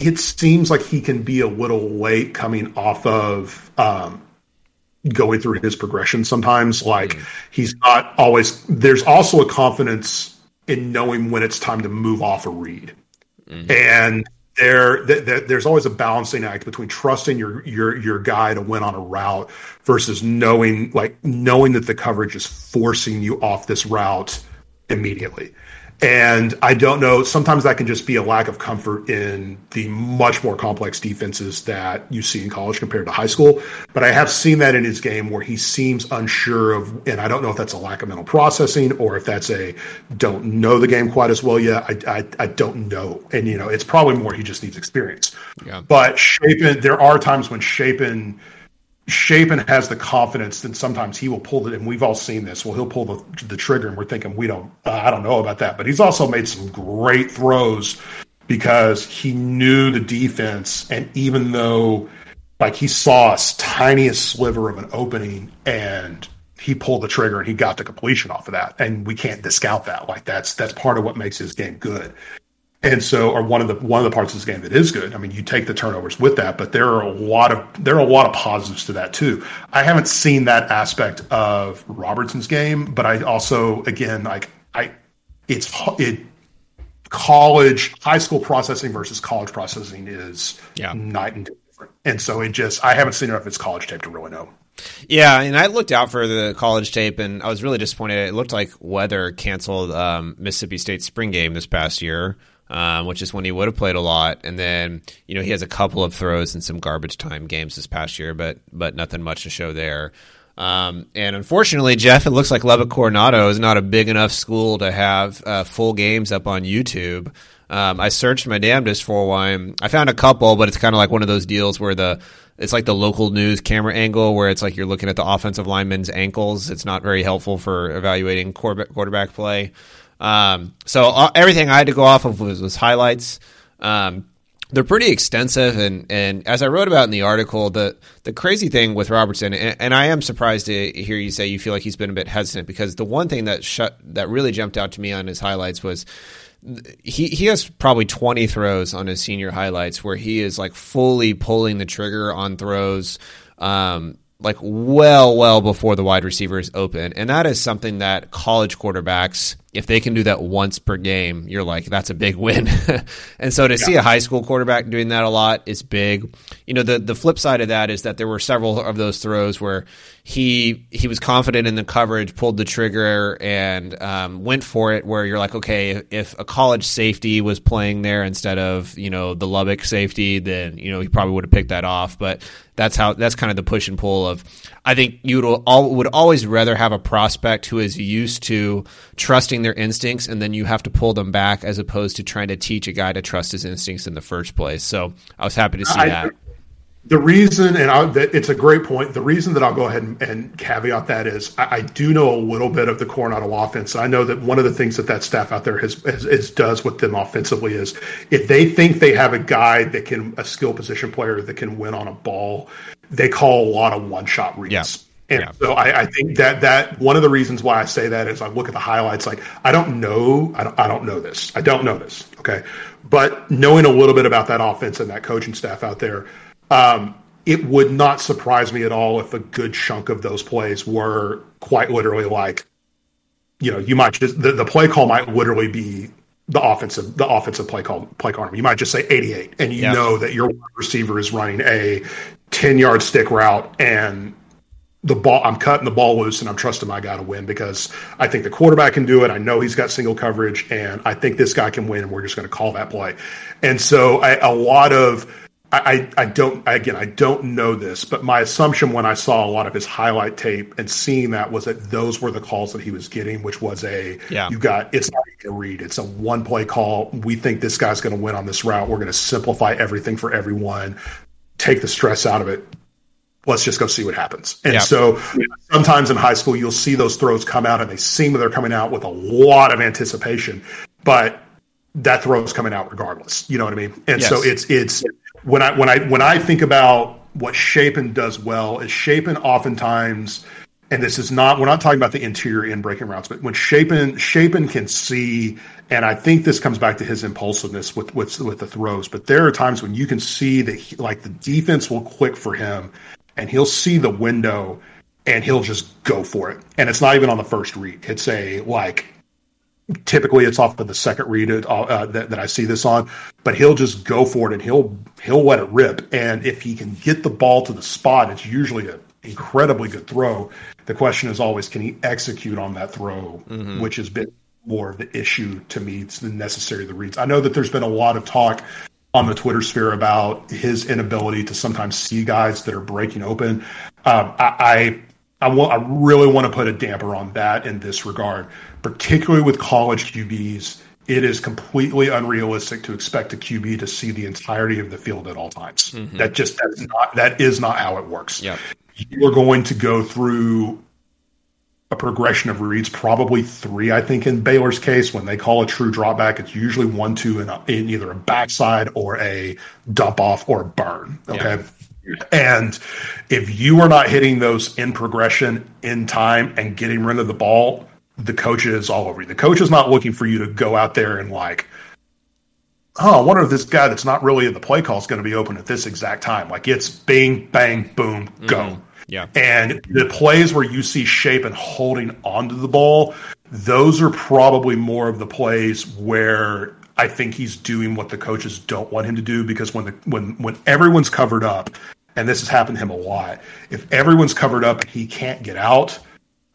it seems like he can be a little late coming off of going through his progression sometimes. Like he's not always. There's also a confidence in knowing when it's time to move off a read. Mm-hmm. And there's always a balancing act between trusting your guy to win on a route versus knowing that the coverage is forcing you off this route immediately. And I don't know, sometimes that can just be a lack of comfort in the much more complex defenses that you see in college compared to high school. But I have seen that in his game where he seems unsure of, and I don't know if that's a lack of mental processing or if that's a don't know the game quite as well yet. I don't know. And, you know, it's probably more he just needs experience. Yeah. But Shapen, there are times when Shapen has the confidence that sometimes he will pull it, and we've all seen this. Well, he'll pull the trigger, and we're thinking, I don't know about that. But he's also made some great throws because he knew the defense, and even though, he saw a tiniest sliver of an opening, and he pulled the trigger, and he got the completion off of that. And we can't discount that. That's part of what makes his game good. And so, or one of the parts of this game that is good. I mean, you take the turnovers with that, but there are a lot of positives to that too. I haven't seen that aspect of Robertson's game, but I also, again, high school processing versus college processing is night and day different. And so I haven't seen enough of its college tape to really know. Yeah, and I looked out for the college tape, and I was really disappointed. It looked like weather canceled Mississippi State's spring game this past year, which is when he would have played a lot. And then, you know, he has a couple of throws in some garbage time games this past year, but nothing much to show there. And unfortunately, Jeff, it looks like Lubbock Coronado is not a big enough school to have full games up on YouTube. I searched my damnedest for one. I found a couple, but it's kind of like one of those deals where it's like the local news camera angle where it's like you're looking at the offensive lineman's ankles. It's not very helpful for evaluating quarterback play. So everything I had to go off of was highlights. They're pretty extensive, and as I wrote about in the article, the crazy thing with Robertson, and I am surprised to hear you say you feel like he's been a bit hesitant, because the one thing that really jumped out to me on his highlights was he has probably 20 throws on his senior highlights where he is fully pulling the trigger on throws well before the wide receiver is open. And that is something that college quarterbacks, if they can do that once per game, you're like, that's a big win. And so to see a high school quarterback doing that a lot is big. You know, the flip side of that is that there were several of those throws where he was confident in the coverage, pulled the trigger, and went for it, where you're like, okay, if a college safety was playing there instead of, you know, the Lubbock safety, then, you know, he probably would have picked that off. But that's kind of the push and pull of, I think you would always rather have a prospect who is used to trusting their instincts, and then you have to pull them back, as opposed to trying to teach a guy to trust his instincts in the first place. So I was happy to see that. The reason, it's a great point. The reason that I'll go ahead and caveat that is I do know a little bit of the Coronado offense. I know that one of the things that staff out there has does with them offensively is, if they think they have a guy a skill position player that can win on a ball, they call a lot of one-shot reads. Yeah. And so I think that one of the reasons why I say that is I look at the highlights, I don't know this. Okay. But knowing a little bit about that offense and that coaching staff out there, it would not surprise me at all if a good chunk of those plays were quite literally you might just, the play call might literally be the offensive play call. You might just say 88, and you know that your receiver is running a 10-yard stick route, and the ball, I'm cutting the ball loose and I'm trusting my guy to win because I think the quarterback can do it. I know he's got single coverage and I think this guy can win and we're just going to call that play. And so I don't know this, but my assumption when I saw a lot of his highlight tape and seeing that was that those were the calls that he was getting, which was it's not a read. It's a one play call. We think this guy's going to win on this route. We're going to simplify everything for everyone, take the stress out of it. Let's just go see what happens. And so sometimes in high school, you'll see those throws come out and they seem that they're coming out with a lot of anticipation, but that throw's coming out regardless. You know what I mean? And so it's when I think about what Shapen does well is Shapen oftentimes, and this is not, we're not talking about the interior end breaking routes, but when Shapen can see, and I think this comes back to his impulsiveness with the throws, but there are times when you can see that he, like the defense will click for him and he'll see the window and he'll just go for it. And it's not even on the first read. It's typically it's off of the second read that I see this on, but he'll just go for it and he'll let it rip. And if he can get the ball to the spot, it's usually an incredibly good throw. The question is always, can he execute on that throw, which has been more of the issue to me than necessarily the reads. I know that there's been a lot of talk on the Twitter sphere about his inability to sometimes see guys that are breaking open. I really want to put a damper on that in this regard, particularly with college QBs. It is completely unrealistic to expect a QB to see the entirety of the field at all times. Mm-hmm. That is not how it works. Yep. You're going to go through a progression of reads, probably three, I think, in Baylor's case. When they call a true drawback, it's usually 1-2 in either a backside or a dump off or a burn. Okay. Yeah. And if you are not hitting those in progression in time and getting rid of the ball, the coach is all over you. The coach is not looking for you to go out there and I wonder if this guy that's not really in the play call is going to be open at this exact time. It's bing, bang, boom, go. Yeah. And the plays where you see Shapen holding onto the ball, those are probably more of the plays where I think he's doing what the coaches don't want him to do, because when everyone's covered up, and this has happened to him a lot, if everyone's covered up and he can't get out,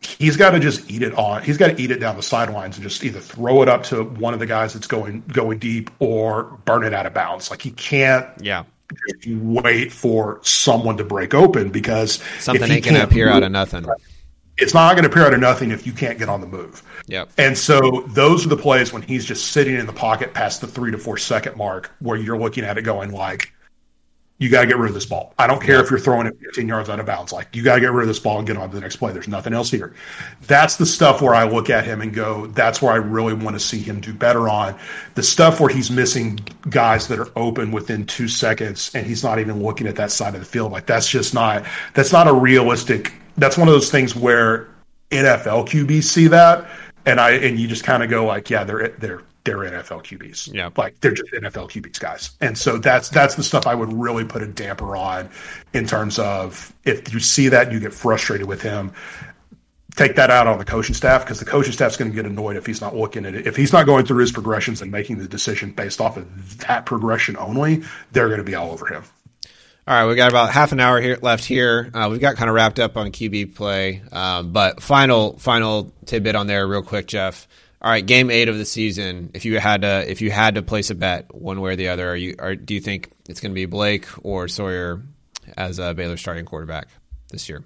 he's got to just eat it on. He's got to eat it down the sidelines and just either throw it up to one of the guys that's going deep or burn it out of bounds. He can't wait for someone to break open, because something ain't going to appear out of nothing. It's not going to appear out of nothing if you can't get on the move. Yep. And so those are the plays when he's just sitting in the pocket past the 3 to 4 second mark, where you're looking at it going you got to get rid of this ball. I don't care if you're throwing it 15 yards out of bounds. You got to get rid of this ball and get on to the next play. There's nothing else here. That's the stuff where I look at him and go, that's where I really want to see him do better on. The stuff where he's missing guys that are open within 2 seconds and he's not even looking at that side of the field. That's not a realistic. That's one of those things where NFL QBs see that, and you just kind of go they're NFL QBs. Yeah. They're just NFL QBs, guys. And so that's the stuff I would really put a damper on, in terms of if you see that, you get frustrated with him. Take that out on the coaching staff, because the coaching staff's going to get annoyed if he's not looking at it. If he's not going through his progressions and making the decision based off of that progression only, they're going to be all over him. All right, we've got about half an hour left here. We've got kind of wrapped up on QB play, but final tidbit on there real quick, Jeff. All right, game 8 of the season. If you had to place a bet one way or the other, do you think it's going to be Blake or Sawyer as a Baylor starting quarterback this year?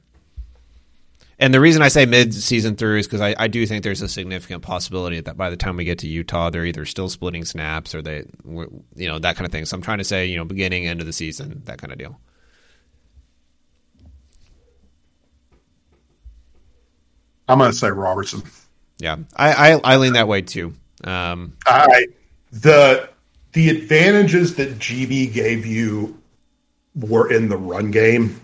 And the reason I say mid-season through is because I do think there's a significant possibility that by the time we get to Utah, they're either still splitting snaps or that kind of thing. So I'm trying to say, beginning, end of the season, that kind of deal. I'm going to say Robertson. Yeah, I lean that way too. The advantages that GB gave you were in the run game.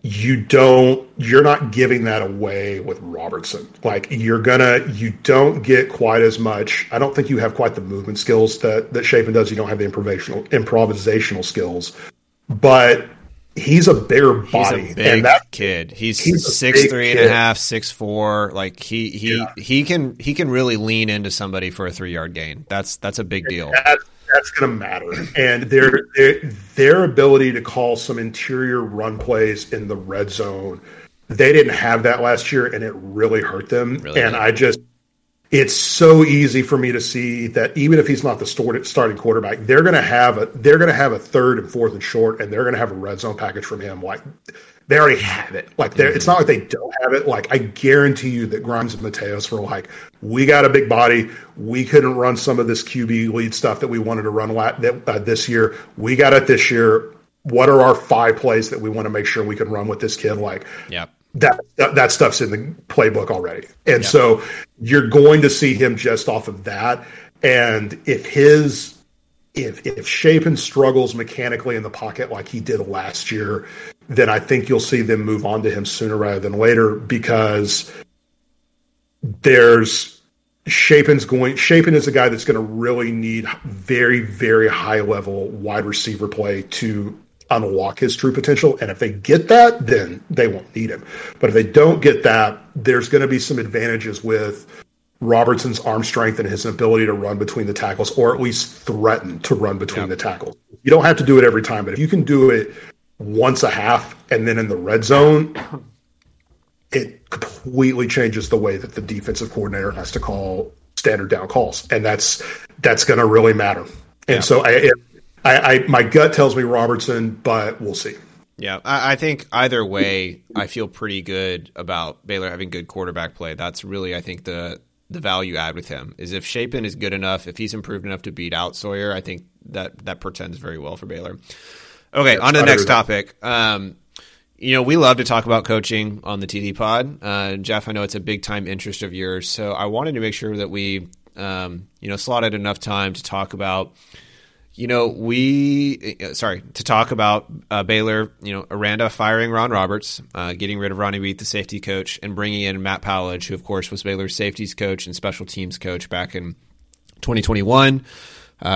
You're not giving that away with Robertson. You don't get quite as much. I don't think you have quite the movement skills that Shapen does. You don't have the improvisational skills, but he's a bigger body. He's a big kid. He's 6'3" and a half, 6'4". He can really lean into somebody for a 3-yard gain. That's a big deal. That's going to matter. And their ability to call some interior run plays in the red zone They didn't have that last year, and it really hurt them. Really? And it's so easy for me to see that even if he's not the starting quarterback, they're going to have a third and fourth and short, and they're going to have a red zone package from him. Like, they already have it. Like, it's not like they don't have it. Like, I guarantee you that Grimes and Mateos were like, we got a big body. We couldn't run some of this QB lead stuff that we wanted to run this year. We got it this year. What are our 5 plays that we want to make sure we can run with this kid? Like, yep. That stuff's in the playbook already. And so you're going to see him just off of that. And if Shapen struggles mechanically in the pocket like he did last year, then I think you'll see them move on to him sooner rather than later, because Shapen is a guy that's going to really need very, very high level wide receiver play to unlock his true potential. And if they get that, then they won't need him. But if they don't get that, there's going to be some advantages with Robertson's arm strength and his ability to run between the tackles, or at least threaten to run between the tackles. You don't have to do it every time, but if you can do it once a half and then in the red zone, it completely changes the way that the defensive coordinator has to call standard down calls. And that's going to really matter. And so my gut tells me Robertson, but we'll see. Yeah, I think either way, I feel pretty good about Baylor having good quarterback play. That's really, I think, the value add with him is if Shapen is good enough, if he's improved enough to beat out Sawyer, I think that portends very well for Baylor. Okay, on to the next topic. We love to talk about coaching on the TD Pod. Jeff, I know it's a big-time interest of yours, so I wanted to make sure that we slotted enough time to talk about – Baylor, Aranda firing Ron Roberts, getting rid of Ronnie Beat, the safety coach, and bringing in Matt Powledge, who, of course, was Baylor's safeties coach and special teams coach back in 2021.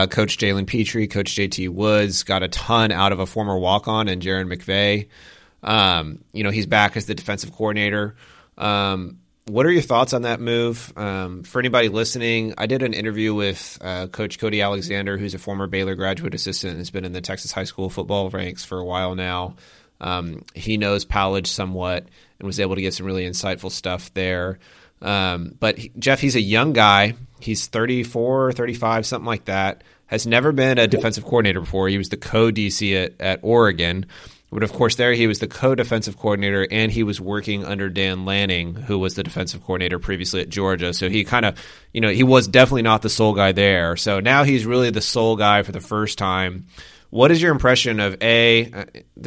Coach Jalen Petrie, Coach JT Woods, got a ton out of a former walk-on and Jaron McVay. He's back as the defensive coordinator. What are your thoughts on that move? For anybody listening, I did an interview with Coach Cody Alexander, who's a former Baylor graduate assistant and has been in the Texas high school football ranks for a while now. He knows Powledge somewhat and was able to get some really insightful stuff there. Jeff, he's a young guy. He's 34, 35, something like that. Has never been a defensive coordinator before. He was the co-DC at Oregon. But, of course, there he was the co-defensive coordinator, and he was working under Dan Lanning, who was the defensive coordinator previously at Georgia. So he kind of, he was definitely not the sole guy there. So now he's really the sole guy for the first time. What is your impression of, there's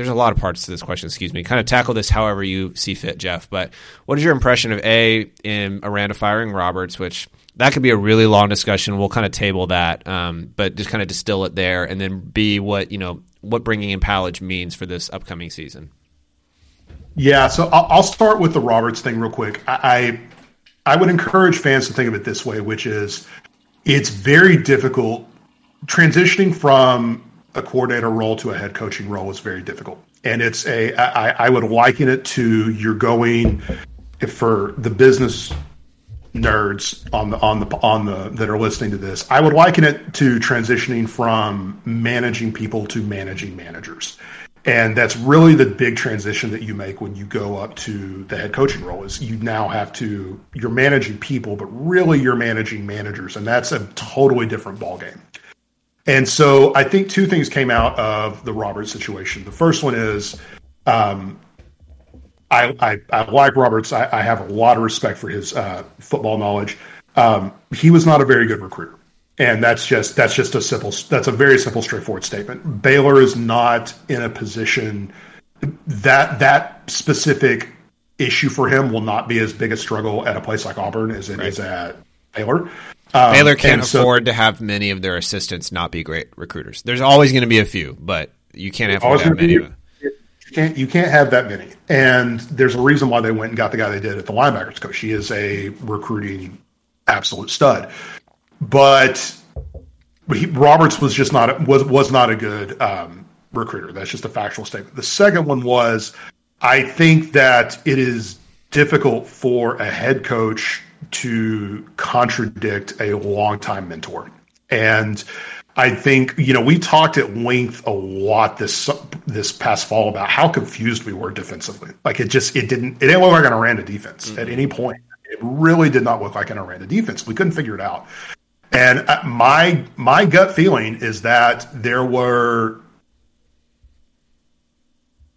a lot of parts to this question, excuse me. Kind of tackle this however you see fit, Jeff. But what is your impression of, in Aranda firing Roberts, which that could be a really long discussion. We'll kind of table that, but just kind of distill it there. And then B, what bringing in Powledge means for this upcoming season. Yeah, so I'll start with the Roberts thing real quick. I would encourage fans to think of it this way, which is it's very difficult. Transitioning from a coordinator role to a head coaching role is very difficult. And it's I would liken it to you're going, for the business nerds on the that are listening to this, I would liken it to transitioning from managing people to managing managers. And that's really the big transition that you make when you go up to the head coaching role, is you now you're managing people, but really you're managing managers. And that's a totally different ballgame. And so I think two things came out of the Roberts situation. The first one is, I like Roberts. I have a lot of respect for his football knowledge. He was not a very good recruiter, and that's a very simple, straightforward statement. Baylor is not in a position that specific issue for him will not be as big a struggle at a place like Auburn as it is at Baylor. Baylor can't afford to have many of their assistants not be great recruiters. There's always going to be a few, but you can't afford that many of them. You can't have that many, and there's a reason why they went and got the guy they did at the linebackers coach. He is a recruiting absolute stud, but Roberts was just not a good recruiter. That's just a factual statement. The second one was, I think that it is difficult for a head coach to contradict a longtime mentor, and I think, we talked at length a lot this this past fall about how confused we were defensively. Like it didn't look like an Aranda defense at any point. It really did not look like an Aranda defense. We couldn't figure it out. And my gut feeling is that there were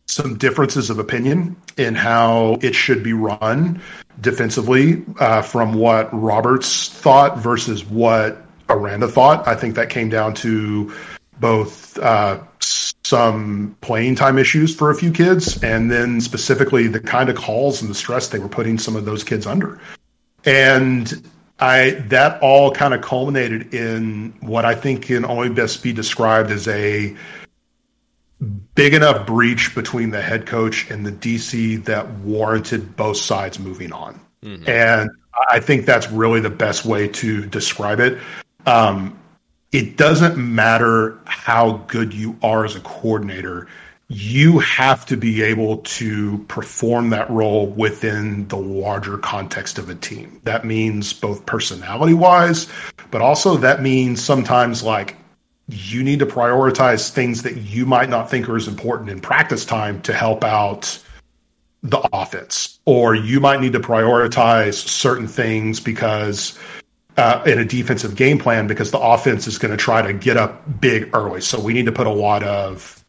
some differences of opinion in how it should be run defensively from what Roberts thought versus what Aranda thought. I think that came down to both some playing time issues for a few kids, and then specifically the kind of calls and the stress they were putting some of those kids under. And that all kind of culminated in what I think can only best be described as a big enough breach between the head coach and the DC that warranted both sides moving on. Mm-hmm. And I think that's really the best way to describe it. It doesn't matter how good you are as a coordinator. You have to be able to perform that role within the larger context of a team. That means both personality-wise, but also that means sometimes like you need to prioritize things that you might not think are as important in practice time to help out the offense. Or you might need to prioritize certain things because in a defensive game plan because the offense is going to try to get up big early. So we need to put a lot of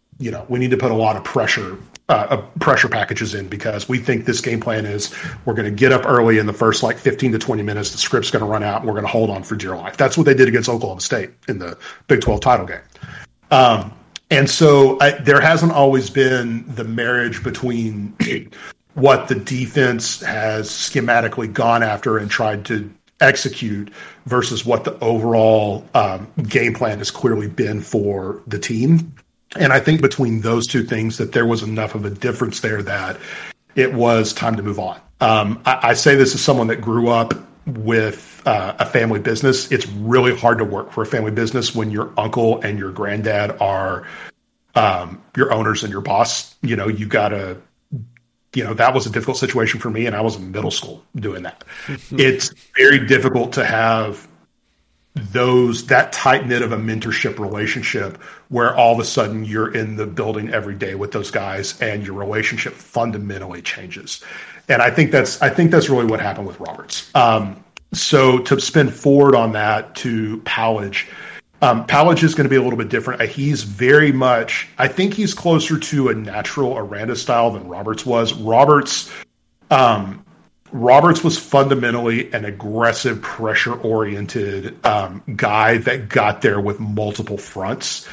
pressure pressure packages in because we think this game plan is we're going to get up early in the first like 15 to 20 minutes. The script's going to run out and we're going to hold on for dear life. That's what they did against Oklahoma State in the Big 12 title game. And so there hasn't always been the marriage between what the defense has schematically gone after and tried to execute versus what the overall game plan has clearly been for the team. And I think between those two things that there was enough of a difference there that it was time to move on. I say this as someone that grew up with a family business. It's really hard to work for a family business when your uncle and your granddad are your owners and your boss. That was a difficult situation for me, and I was in middle school doing that. It's very difficult to have that tight-knit of a mentorship relationship where all of a sudden you're in the building every day with those guys and your relationship fundamentally changes. And I think that's really what happened with Roberts. So to spin forward on that to Powledge, Powledge is going to be a little bit different. He's very much, I think he's closer to a natural Aranda style than Roberts was. Roberts was fundamentally an aggressive, pressure-oriented guy that got there with multiple fronts.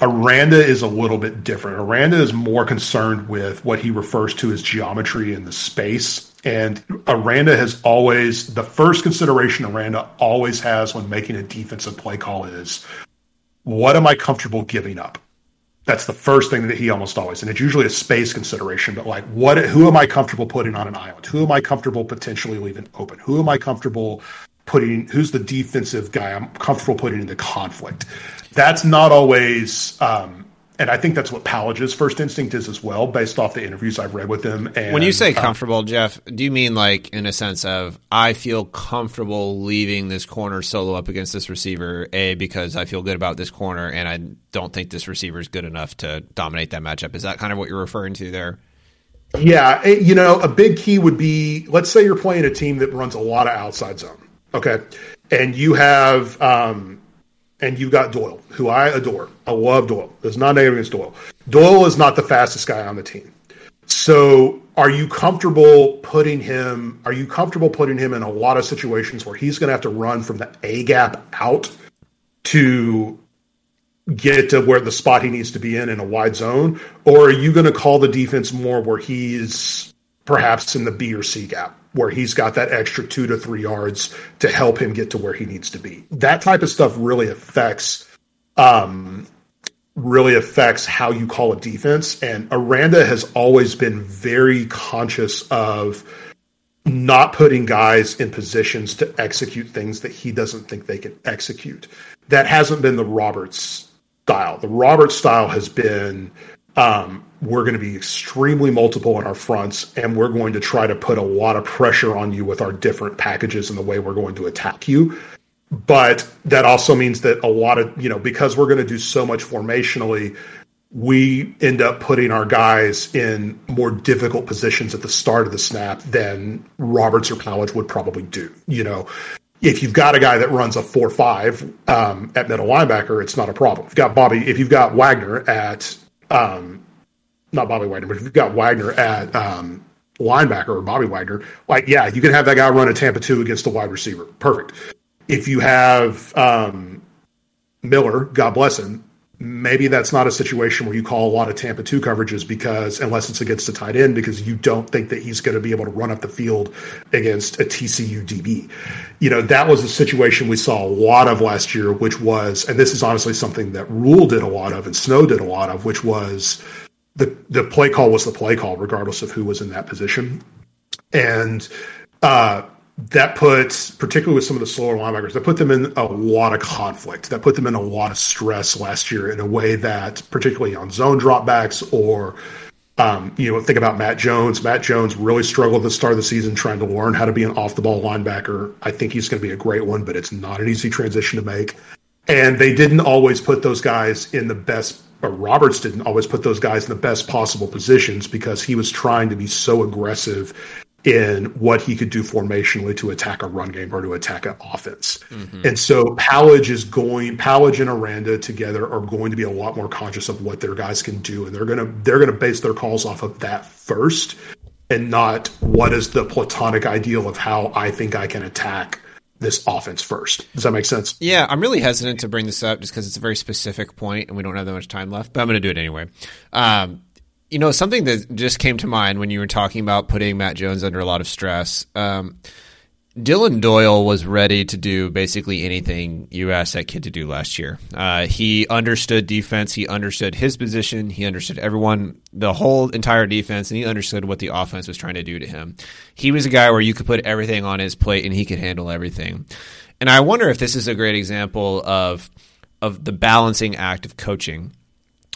Aranda is a little bit different. Aranda is more concerned with what he refers to as geometry in the space. And Aranda has always, the first consideration Aranda always has when making a defensive play call is, what am I comfortable giving up? That's the first thing that he almost always, and it's usually a space consideration, but like who am I comfortable putting on an island? Who am I comfortable potentially leaving open? Who am I comfortable putting, who's the defensive guy I'm comfortable putting into conflict? That's not always, and I think that's what Powledge's first instinct is as well, based off the interviews I've read with him. And when you say comfortable, Jeff, do you mean like in a sense of I feel comfortable leaving this corner solo up against this receiver, A, because I feel good about this corner and I don't think this receiver is good enough to dominate that matchup? Is that kind of what you're referring to there? Yeah. A big key would be, let's say you're playing a team that runs a lot of outside zone. Okay. And you have, and you got Doyle, who I adore. I love Doyle. There's not negative against Doyle. Doyle is not the fastest guy on the team. So are you comfortable putting him in a lot of situations where he's going to have to run from the A-gap out to get to where the spot he needs to be in a wide zone? Or are you going to call the defense more where he's perhaps in the B or C gap, where he's got that extra 2 to 3 yards to help him get to where he needs to be? That type of stuff really affects how you call a defense. And Aranda has always been very conscious of not putting guys in positions to execute things that he doesn't think they can execute. That hasn't been the Roberts style. The Roberts style has been we're going to be extremely multiple in our fronts, and we're going to try to put a lot of pressure on you with our different packages and the way we're going to attack you. But that also means that a lot of, because we're going to do so much formationally, we end up putting our guys in more difficult positions at the start of the snap than Roberts or Powledge would probably do. You know, if you've got a guy that runs a 4.5 at middle linebacker, it's not a problem. If you've got Wagner at not Bobby Wagner, but if you've got Wagner at linebacker or Bobby Wagner, like, yeah, you can have that guy run a Tampa 2 against the wide receiver. Perfect. If you have Miller, God bless him, maybe that's not a situation where you call a lot of Tampa 2 coverages because, unless it's against a tight end, because you don't think that he's going to be able to run up the field against a TCU DB. You know, that was a situation we saw a lot of last year, which was, and this is honestly something that Rule did a lot of and Snow did a lot of, which was the play call was the play call, regardless of who was in that position. And that puts, particularly with some of the slower linebackers, that put them in a lot of conflict. That put them in a lot of stress last year in a way that, particularly on zone dropbacks or, you know, think about Matt Jones. Matt Jones really struggled at the start of the season trying to learn how to be an off-the-ball linebacker. I think he's going to be a great one, but it's not an easy transition to make. And they didn't always put those guys in the best, or Roberts didn't always put those guys in the best possible positions because he was trying to be so aggressive in what he could do formationally to attack a run game or to attack an offense. Mm-hmm. And so Powledge and Aranda together are going to be a lot more conscious of what their guys can do. And they're going to base their calls off of that first and not what is the platonic ideal of how I think I can attack this offense first. Does that make sense? Yeah. I'm really hesitant to bring this up just because it's a very specific point and we don't have that much time left, but I'm going to do it anyway. You know, something that just came to mind when you were talking about putting Matt Jones under a lot of stress, Dylan Doyle was ready to do basically anything you asked that kid to do last year. He understood defense. He understood his position. He understood everyone, the whole entire defense, and he understood what the offense was trying to do to him. He was a guy where you could put everything on his plate and he could handle everything. And I wonder if this is a great example of the balancing act of coaching.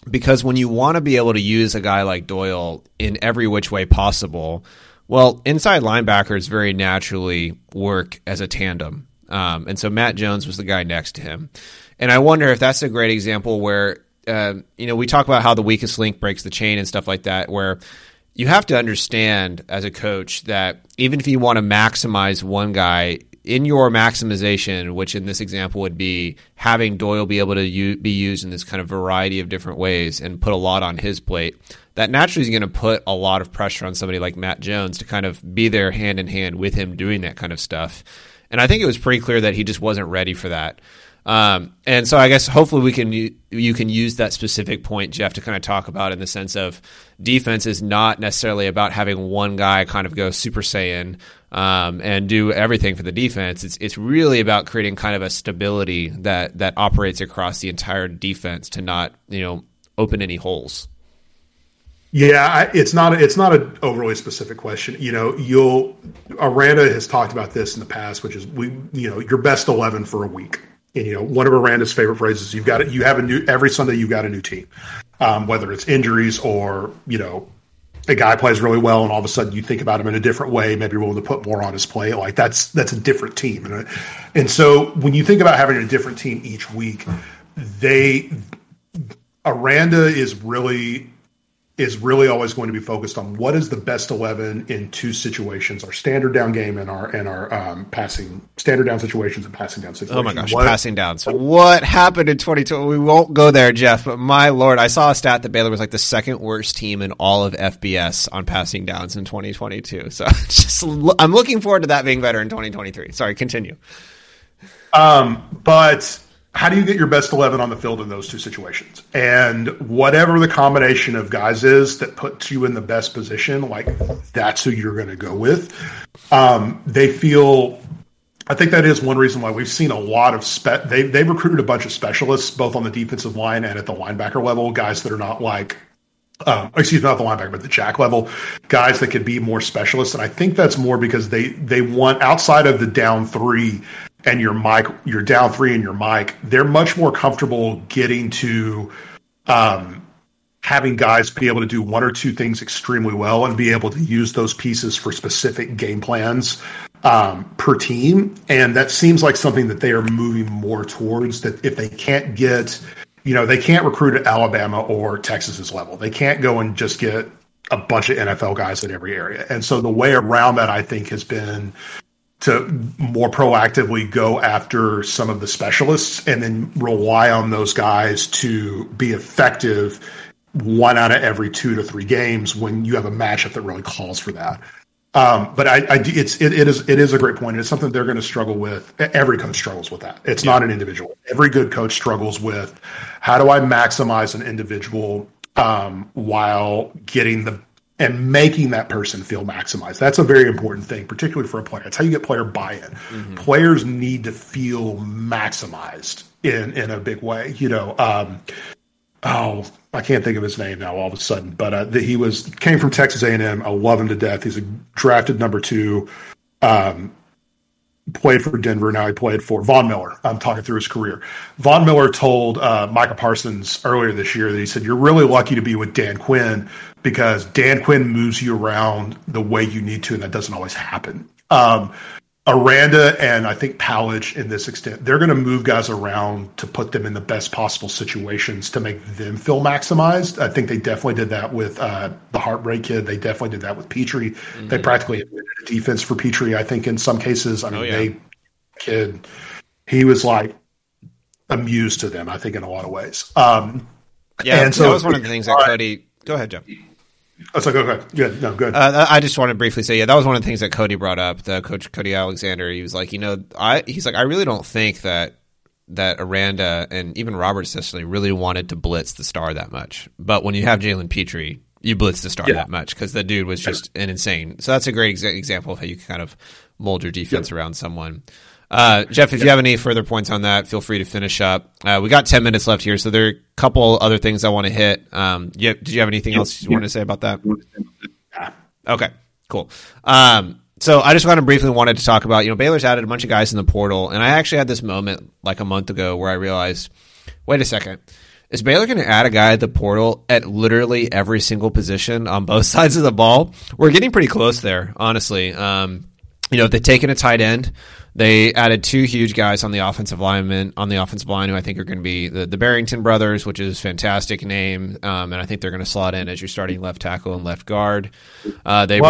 Because when you want to be able to use a guy like Doyle in every which way possible, well, inside linebackers very naturally work as a tandem. And so Matt Jones was the guy next to him. And I wonder if that's a great example where, you know, we talk about how the weakest link breaks the chain and stuff like that, where you have to understand as a coach that even if you want to maximize one guy, in your maximization, which in this example would be having Doyle be able to be used in this kind of variety of different ways and put a lot on his plate, that naturally is going to put a lot of pressure on somebody like Matt Jones to kind of be there hand in hand with him doing that kind of stuff. And I think it was pretty clear that he just wasn't ready for that. And so I guess hopefully you can use that specific point, Jeff, to kind of talk about in the sense of defense is not necessarily about having one guy kind of go Super Saiyan and do everything for the defense. It's really about creating kind of a stability that operates across the entire defense to not, you know, open any holes. Yeah, it's not an overly specific question. You know, Aranda has talked about this in the past, which is your best 11 for a week. And, you know, one of Aranda's favorite phrases, every Sunday you've got a new team, whether it's injuries or, you know, a guy plays really well and all of a sudden you think about him in a different way, maybe willing to put more on his plate. Like that's a different team. And so when you think about having a different team each week, Aranda is really always going to be focused on what is the best 11 in two situations, our standard down game and our standard down situations and passing down situations. Oh my gosh, passing downs. What happened in 2020? We won't go there, Jeff, but my Lord, I saw a stat that Baylor was like the second worst team in all of FBS on passing downs in 2022. So I'm looking forward to that being better in 2023. Sorry, continue. But how do you get your best 11 on the field in those two situations? And whatever the combination of guys is that puts you in the best position, like that's who you're going to go with. I think that is one reason why we've seen a lot of they've recruited a bunch of specialists, both on the defensive line and at the linebacker level, guys that are not like, not the linebacker, but the jack level, guys that could be more specialists. And I think that's more because they want, outside of the down three, and your down three and your mic, they're much more comfortable getting to having guys be able to do one or two things extremely well and be able to use those pieces for specific game plans per team. And that seems like something that they are moving more towards, that if they can't get you know, they can't recruit at Alabama or Texas's level. They can't go and just get a bunch of NFL guys in every area. And so the way around that, I think, has been to more proactively go after some of the specialists and then rely on those guys to be effective one out of every 2 to 3 games when you have a matchup that really calls for that. But it is a great point. It's something they're going to struggle with. Every coach struggles with that. It's not an individual. Every good coach struggles with how do I maximize an individual while getting the and making that person feel maximized. That's a very important thing, particularly for a player. That's how you get player buy-in. Mm-hmm. Players need to feel maximized in a big way. You know, I can't think of his name now all of a sudden, but he came from Texas A&M. I love him to death. He's a drafted number 2, played for Denver. Now he played for Von Miller. I'm talking through his career. Von Miller told Micah Parsons earlier this year that he said, you're really lucky to be with Dan Quinn because Dan Quinn moves you around the way you need to, and that doesn't always happen. Aranda and I think Powledge in this extent, they're going to move guys around to put them in the best possible situations to make them feel maximized. I think they definitely did that with the Heartbreak Kid. They definitely did that with Petrie. Mm-hmm. They practically admitted a defense for Petrie, I think, in some cases. I mean, he was like a muse to them, I think, in a lot of ways. So that was one of the things that Cody – go ahead, Jeff. Oh, so go ahead. Yeah, no, good. I just want to briefly say, that was one of the things that Cody brought up. The coach, Cody Alexander, he was like, he's like, I really don't think that Aranda and even Roberts necessarily really wanted to blitz the star that much. But when you have Jalen Petrie, you blitz the star that much because the dude was just an insane. So that's a great example of how you can kind of mold your defense around someone. Jeff, if you have any further points on that, feel free to finish up. We got 10 minutes left here, so there are a couple other things I want to hit. Did you have anything else you want to say about that? Okay, cool. So I just kind of briefly wanted to talk about, Baylor's added a bunch of guys in the portal, and I actually had this moment like a month ago where I realized, wait a second, is Baylor going to add a guy at the portal at literally every single position on both sides of the ball? We're getting pretty close there, honestly. If they've taken a tight end, they added 2 huge guys on the offensive lineman, on the offensive line, who I think are going to be the Barrington brothers, which is a fantastic name, and I think they're going to slot in as your starting left tackle and left guard. That's great.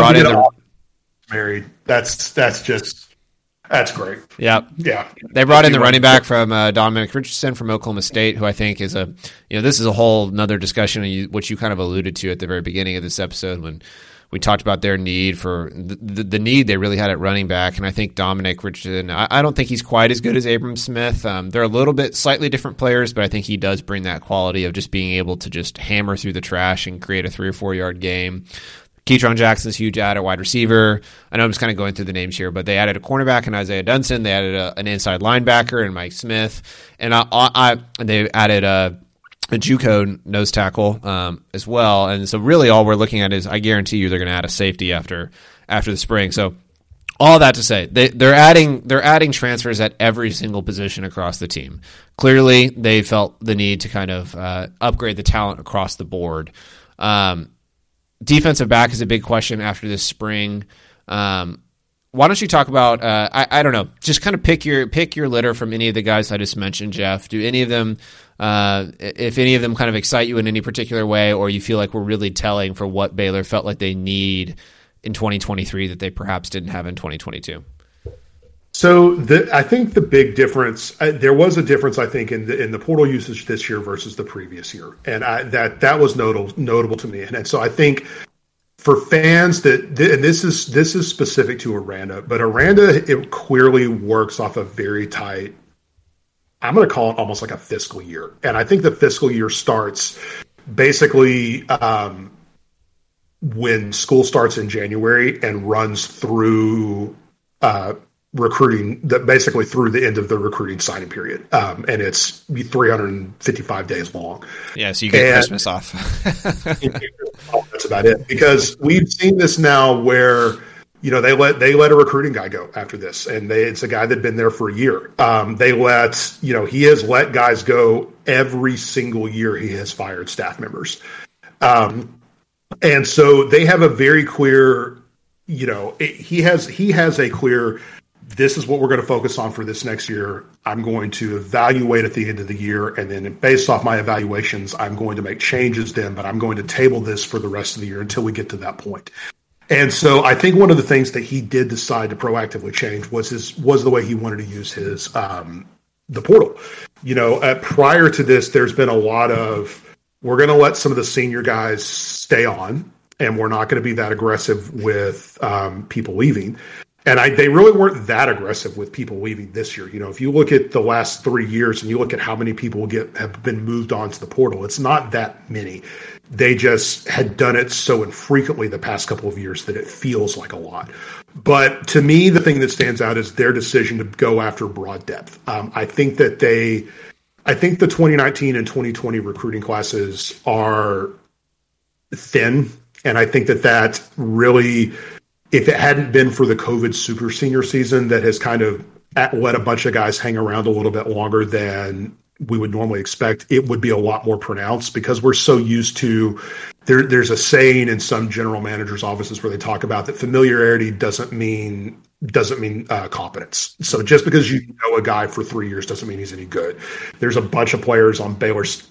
Yeah. They brought in the running back from Dominic Richardson from Oklahoma State, who I think is this is a whole another discussion, which you kind of alluded to at the very beginning of this episode when we talked about their need for the need they really had at running back. And I think Dominic Richardson, I don't think he's quite as good as Abram Smith. They're a little bit slightly different players, but I think he does bring that quality of just being able to just hammer through the trash and create a 3 or 4 yard game. Keytron Jackson's huge add at wide receiver. I know I'm just kind of going through the names here, but they added a cornerback in Isaiah Dunson. They added an inside linebacker in Mike Smith. And they added a JUCO nose tackle as well. And so really all we're looking at is I guarantee you they're going to add a safety after the spring. So all that to say, they're adding transfers at every single position across the team. Clearly they felt the need to kind of upgrade the talent across the board. Defensive back is a big question after this spring. Why don't you talk about I don't know, just kind of pick your litter from any of the guys I just mentioned, Jeff. Do any of them if any of them kind of excite you in any particular way, or you feel like we're really telling for what Baylor felt like they need in 2023 that they perhaps didn't have in 2022? So I think the big difference, there was a difference, I think, in the portal usage this year versus the previous year, and that was notable to me, and so I think. For fans and this is specific to Aranda, but Aranda it clearly works off a very tight, I'm going to call it almost like a fiscal year. And I think the fiscal year starts basically when school starts in January and runs through recruiting, basically through the end of the recruiting signing period. And it's 355 days long. Yeah, so you get Christmas off. That's about it, because we've seen this now where they let a recruiting guy go after this, and it's a guy that'd been there for a year. They let he has let guys go every single year. He has fired staff members, and so they have a very clear he has a clear this is what we're going to focus on for this next year. I'm going to evaluate at the end of the year, and then based off my evaluations, I'm going to make changes then, but I'm going to table this for the rest of the year until we get to that point. And so I think one of the things that he did decide to proactively change was the way he wanted to use his the portal. You know, prior to this, there's been a lot of, we're going to let some of the senior guys stay on, and we're not going to be that aggressive with people leaving. And they really weren't that aggressive with people leaving this year. You know, if you look at the last 3 years and you look at how many people have been moved on to the portal, it's not that many. They just had done it so infrequently the past couple of years that it feels like a lot. But to me, the thing that stands out is their decision to go after broad depth. I think the 2019 and 2020 recruiting classes are thin, and I think that really, if it hadn't been for the COVID super senior season that has kind of let a bunch of guys hang around a little bit longer than we would normally expect, it would be a lot more pronounced, because we're so used to, there's a saying in some general managers' offices where they talk about that familiarity doesn't mean competence. So just because you know a guy for 3 years doesn't mean he's any good. There's a bunch of players on Baylor's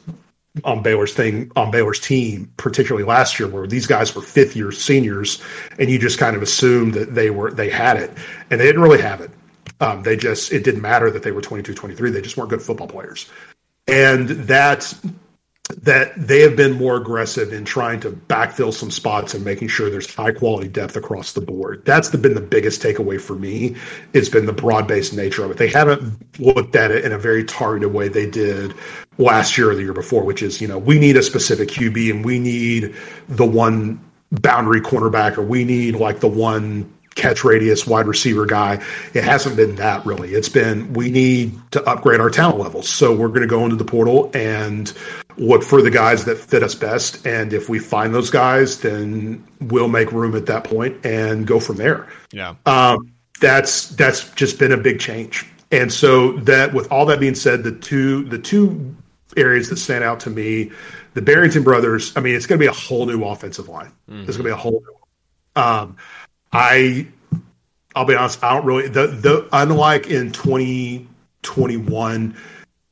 team, particularly last year, where these guys were fifth-year seniors, and you just kind of assumed that they had it, and they didn't really have it. It didn't matter that they were 22, 23. They just weren't good football players. And that they have been more aggressive in trying to backfill some spots and making sure there's high-quality depth across the board. That's been the biggest takeaway for me. It's been the broad-based nature of it. They haven't looked at it in a very targeted way they did last year or the year before, which is, you know, we need a specific QB and we need the one boundary cornerback, or we need like the one catch radius wide receiver guy. It hasn't been that really. It's been, we need to upgrade our talent levels. So we're going to go into the portal and look for the guys that fit us best. And if we find those guys, then we'll make room at that point and go from there. Yeah. That's just been a big change. And so that, with all that being said, the two areas that stand out to me, the Barrington brothers, I mean, it's going to be a whole new offensive line. Mm-hmm. It's going to be a whole new, I'll be honest, I don't really, unlike in 2021,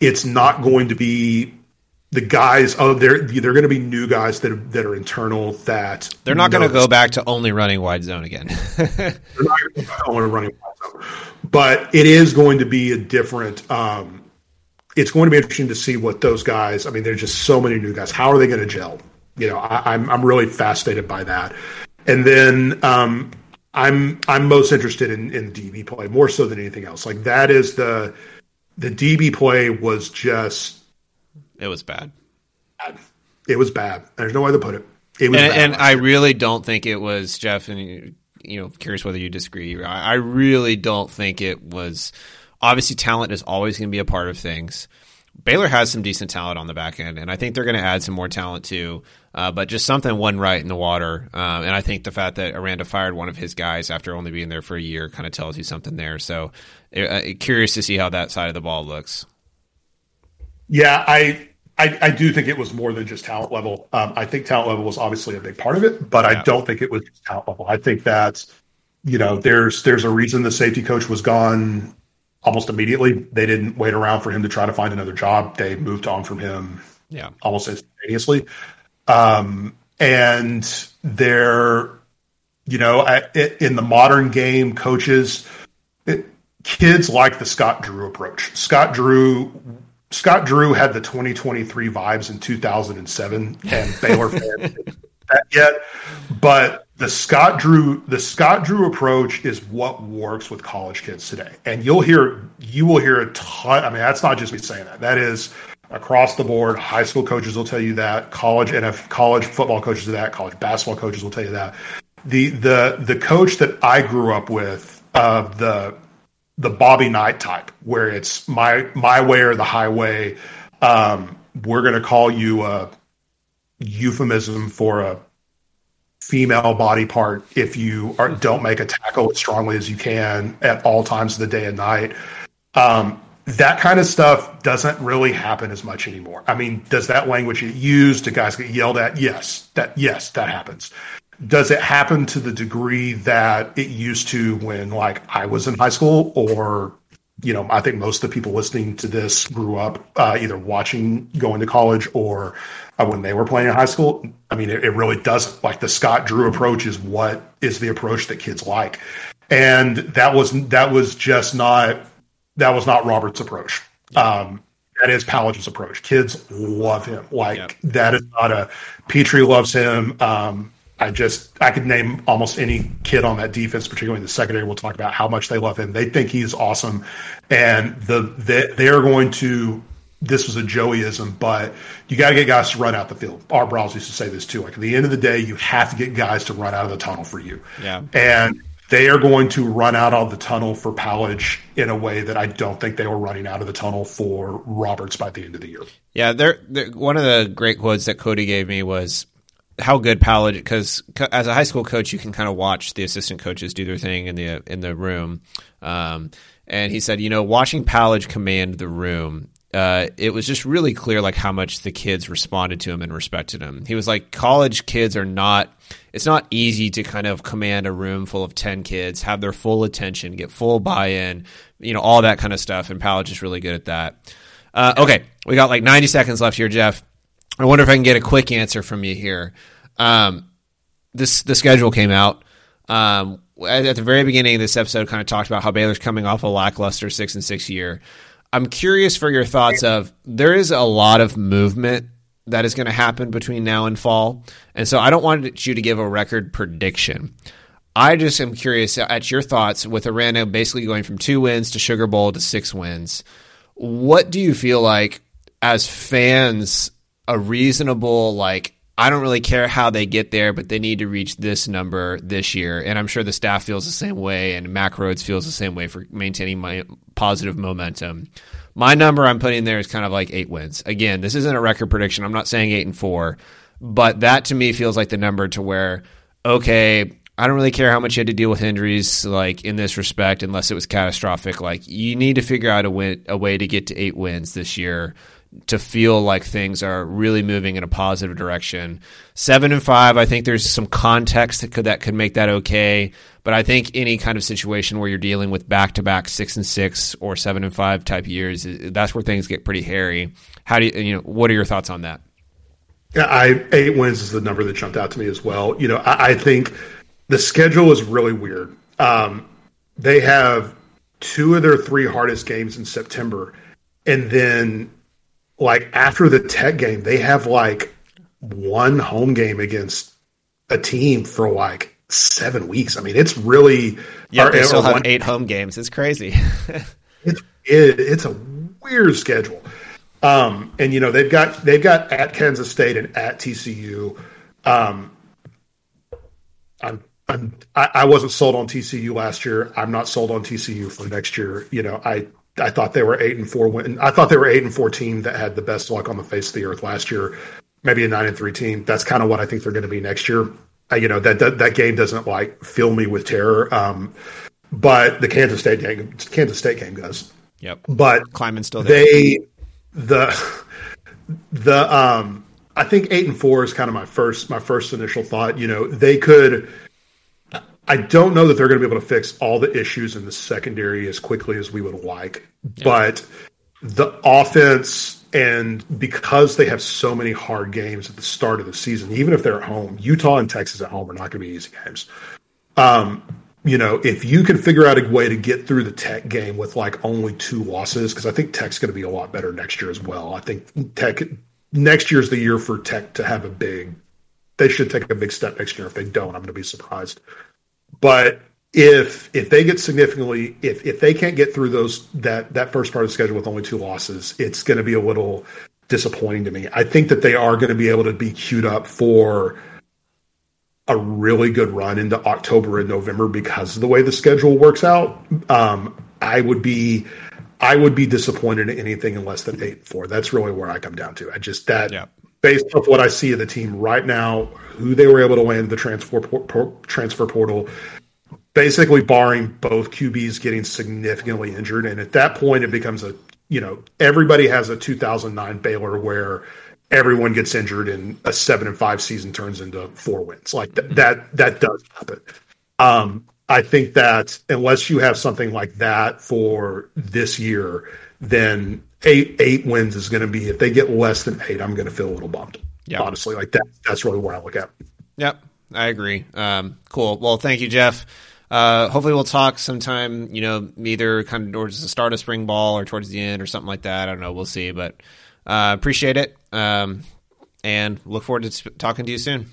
it's not going to be the guys. Oh, they're going to be new guys that are internal. That they're not going to go back to only running wide zone again. They're not going to go back to only running wide zone, but it is going to be a different. It's going to be interesting to see what those guys. I mean, there's just so many new guys. How are they going to gel? You know, I'm really fascinated by that. And then I'm most interested in DB play more so than anything else. Like, that is the DB play was just, it was bad. It was bad. There's no way to put it. It was bad. And I really don't think it was, Jeff, and you know, curious whether you disagree. I really don't think it was. Obviously, talent is always going to be a part of things. Baylor has some decent talent on the back end, and I think they're going to add some more talent too. But just something went right in the water. And I think the fact that Aranda fired one of his guys after only being there for a year kind of tells you something there. So curious to see how that side of the ball looks. Yeah, I do think it was more than just talent level. I think talent level was obviously a big part of it, but yeah. I don't think it was just talent level. I think that's, you know, there's a reason the safety coach was gone almost immediately. They didn't wait around for him to try to find another job. They moved on from him almost instantaneously. And they're, you know, in the modern game, coaches, kids like the Scott Drew approach. Scott Drew had the 2023 vibes in 2007, and Baylor fans didn't do that yet. But the Scott Drew approach is what works with college kids today. And you will hear a ton. I mean, that's not just me saying that. That is across the board. High school coaches will tell you that. College football coaches do that. College basketball coaches will tell you that. The coach that I grew up with, the Bobby Knight type, where it's my way or the highway. We're going to call you a euphemism for a female body part if you don't make a tackle as strongly as you can at all times of the day and night. That kind of stuff doesn't really happen as much anymore. I mean, does that language get used? Do guys get yelled at? Yes, that happens. does it happen to the degree that it used to when, like, I was in high school? Or, you know, I think most of the people listening to this grew up either watching going to college or when they were playing in high school. I mean, it really does. Like, the Scott Drew approach is what is the approach that kids like. And that was not Robert's approach. That is Powledge's approach. Kids love him. Like, that is not a Petrie loves him. I could name almost any kid on that defense, particularly in the secondary. We'll talk about how much they love him. They think he's awesome. And they're going to, this was a Joeyism, but you got to get guys to run out the field. Art Briles used to say this too. Like, at the end of the day, you have to get guys to run out of the tunnel for you. Yeah. And they are going to run out of the tunnel for Powledge in a way that I don't think they were running out of the tunnel for Roberts by the end of the year. Yeah, one of the great quotes that Cody gave me was how good Powledge, because as a high school coach, you can kind of watch the assistant coaches do their thing in the room. And he said, you know, watching Powledge command the room, it was just really clear, like, how much the kids responded to him and respected him. He was like, college kids are not – it's not easy to kind of command a room full of 10 kids, have their full attention, get full buy-in, you know, all that kind of stuff, and Powledge is really good at that. Okay, we got like 90 seconds left here, Jeff. I wonder if I can get a quick answer from you here. The schedule came out. At the very beginning of this episode, kind of talked about how Baylor's coming off a lackluster 6-6 year. I'm curious for your thoughts of there is a lot of movement that is going to happen between now and fall. And so I don't want you to give a record prediction. I just am curious at your thoughts with Aranda basically going from 2 wins to Sugar Bowl to 6 wins. What do you feel like as fans, a reasonable, like, I don't really care how they get there, but they need to reach this number this year. And I'm sure the staff feels the same way, and Mack Rhodes feels the same way for maintaining my positive momentum. My number I'm putting there is kind of like 8 wins. Again, this isn't a record prediction. I'm not saying 8-4, but that to me feels like the number to where, okay, I don't really care how much you had to deal with injuries, like, in this respect, unless it was catastrophic. Like, you need to figure out a way to get to 8 wins this year to feel like things are really moving in a positive direction. 7-5, I think there's some context that could make that okay. But I think any kind of situation where you're dealing with back-to-back 6-6 or 7-5 type years, that's where things get pretty hairy. How do you know? What are your thoughts on that? Yeah, 8 wins is the number that jumped out to me as well. You know, I think the schedule is really weird. They have 2 of their 3 hardest games in September, and then, like, after the Tech game, they have, like, 1 home game against a team for, like, 7 weeks. I mean, it's really... Yeah, they still have 8 home games. It's crazy. It's a weird schedule. And, you know, they've got at Kansas State and at TCU. I wasn't sold on TCU last year. I'm not sold on TCU for next year. You know, I thought they were 8-4 win. I thought they were 8-4 team that had the best luck on the face of the earth last year. Maybe a 9-3 team. That's kind of what I think they're going to be next year. You know, that game doesn't, like, fill me with terror. But the Kansas State game does. Yep. But Kleiman's still there. I think 8-4 is kind of my first initial thought. You know, they could. I don't know that they're going to be able to fix all the issues in the secondary as quickly as we would like, but the offense, and because they have so many hard games at the start of the season, even if they're at home, Utah and Texas at home are not going to be easy games. You know, if you can figure out a way to get through the Tech game with, like, only 2 losses, because I think Tech's going to be a lot better next year as well. I think Tech next year is the year for Tech to have they should take a big step next year. If they don't, I'm going to be surprised. But if they get significantly, if they can't get through that first part of the schedule with only 2 losses, it's going to be a little disappointing to me. I think that they are going to be able to be queued up for a really good run into October and November because of the way the schedule works out. I would be disappointed in anything less than 8-4. That's really where I come down to. Based off what I see of the team right now, who they were able to land the transfer portal, basically barring both QBs getting significantly injured. And at that point, it becomes a you know, everybody has a 2009 Baylor where everyone gets injured and a 7-5 season turns into 4 wins. Like that does happen. I think that unless you have something like that for this year, then eight wins is going to be, if they get less than 8, I'm going to feel a little bummed. Yep. Honestly, like that's really where I look at. Yep. I agree. Cool. Well, thank you, Jeff. Hopefully we'll talk sometime, you know, either kind of towards the start of spring ball or towards the end or something like that. I don't know. We'll see, but, appreciate it. And look forward to talking to you soon.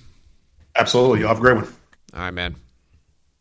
Absolutely. You'll have a great one. All right, man.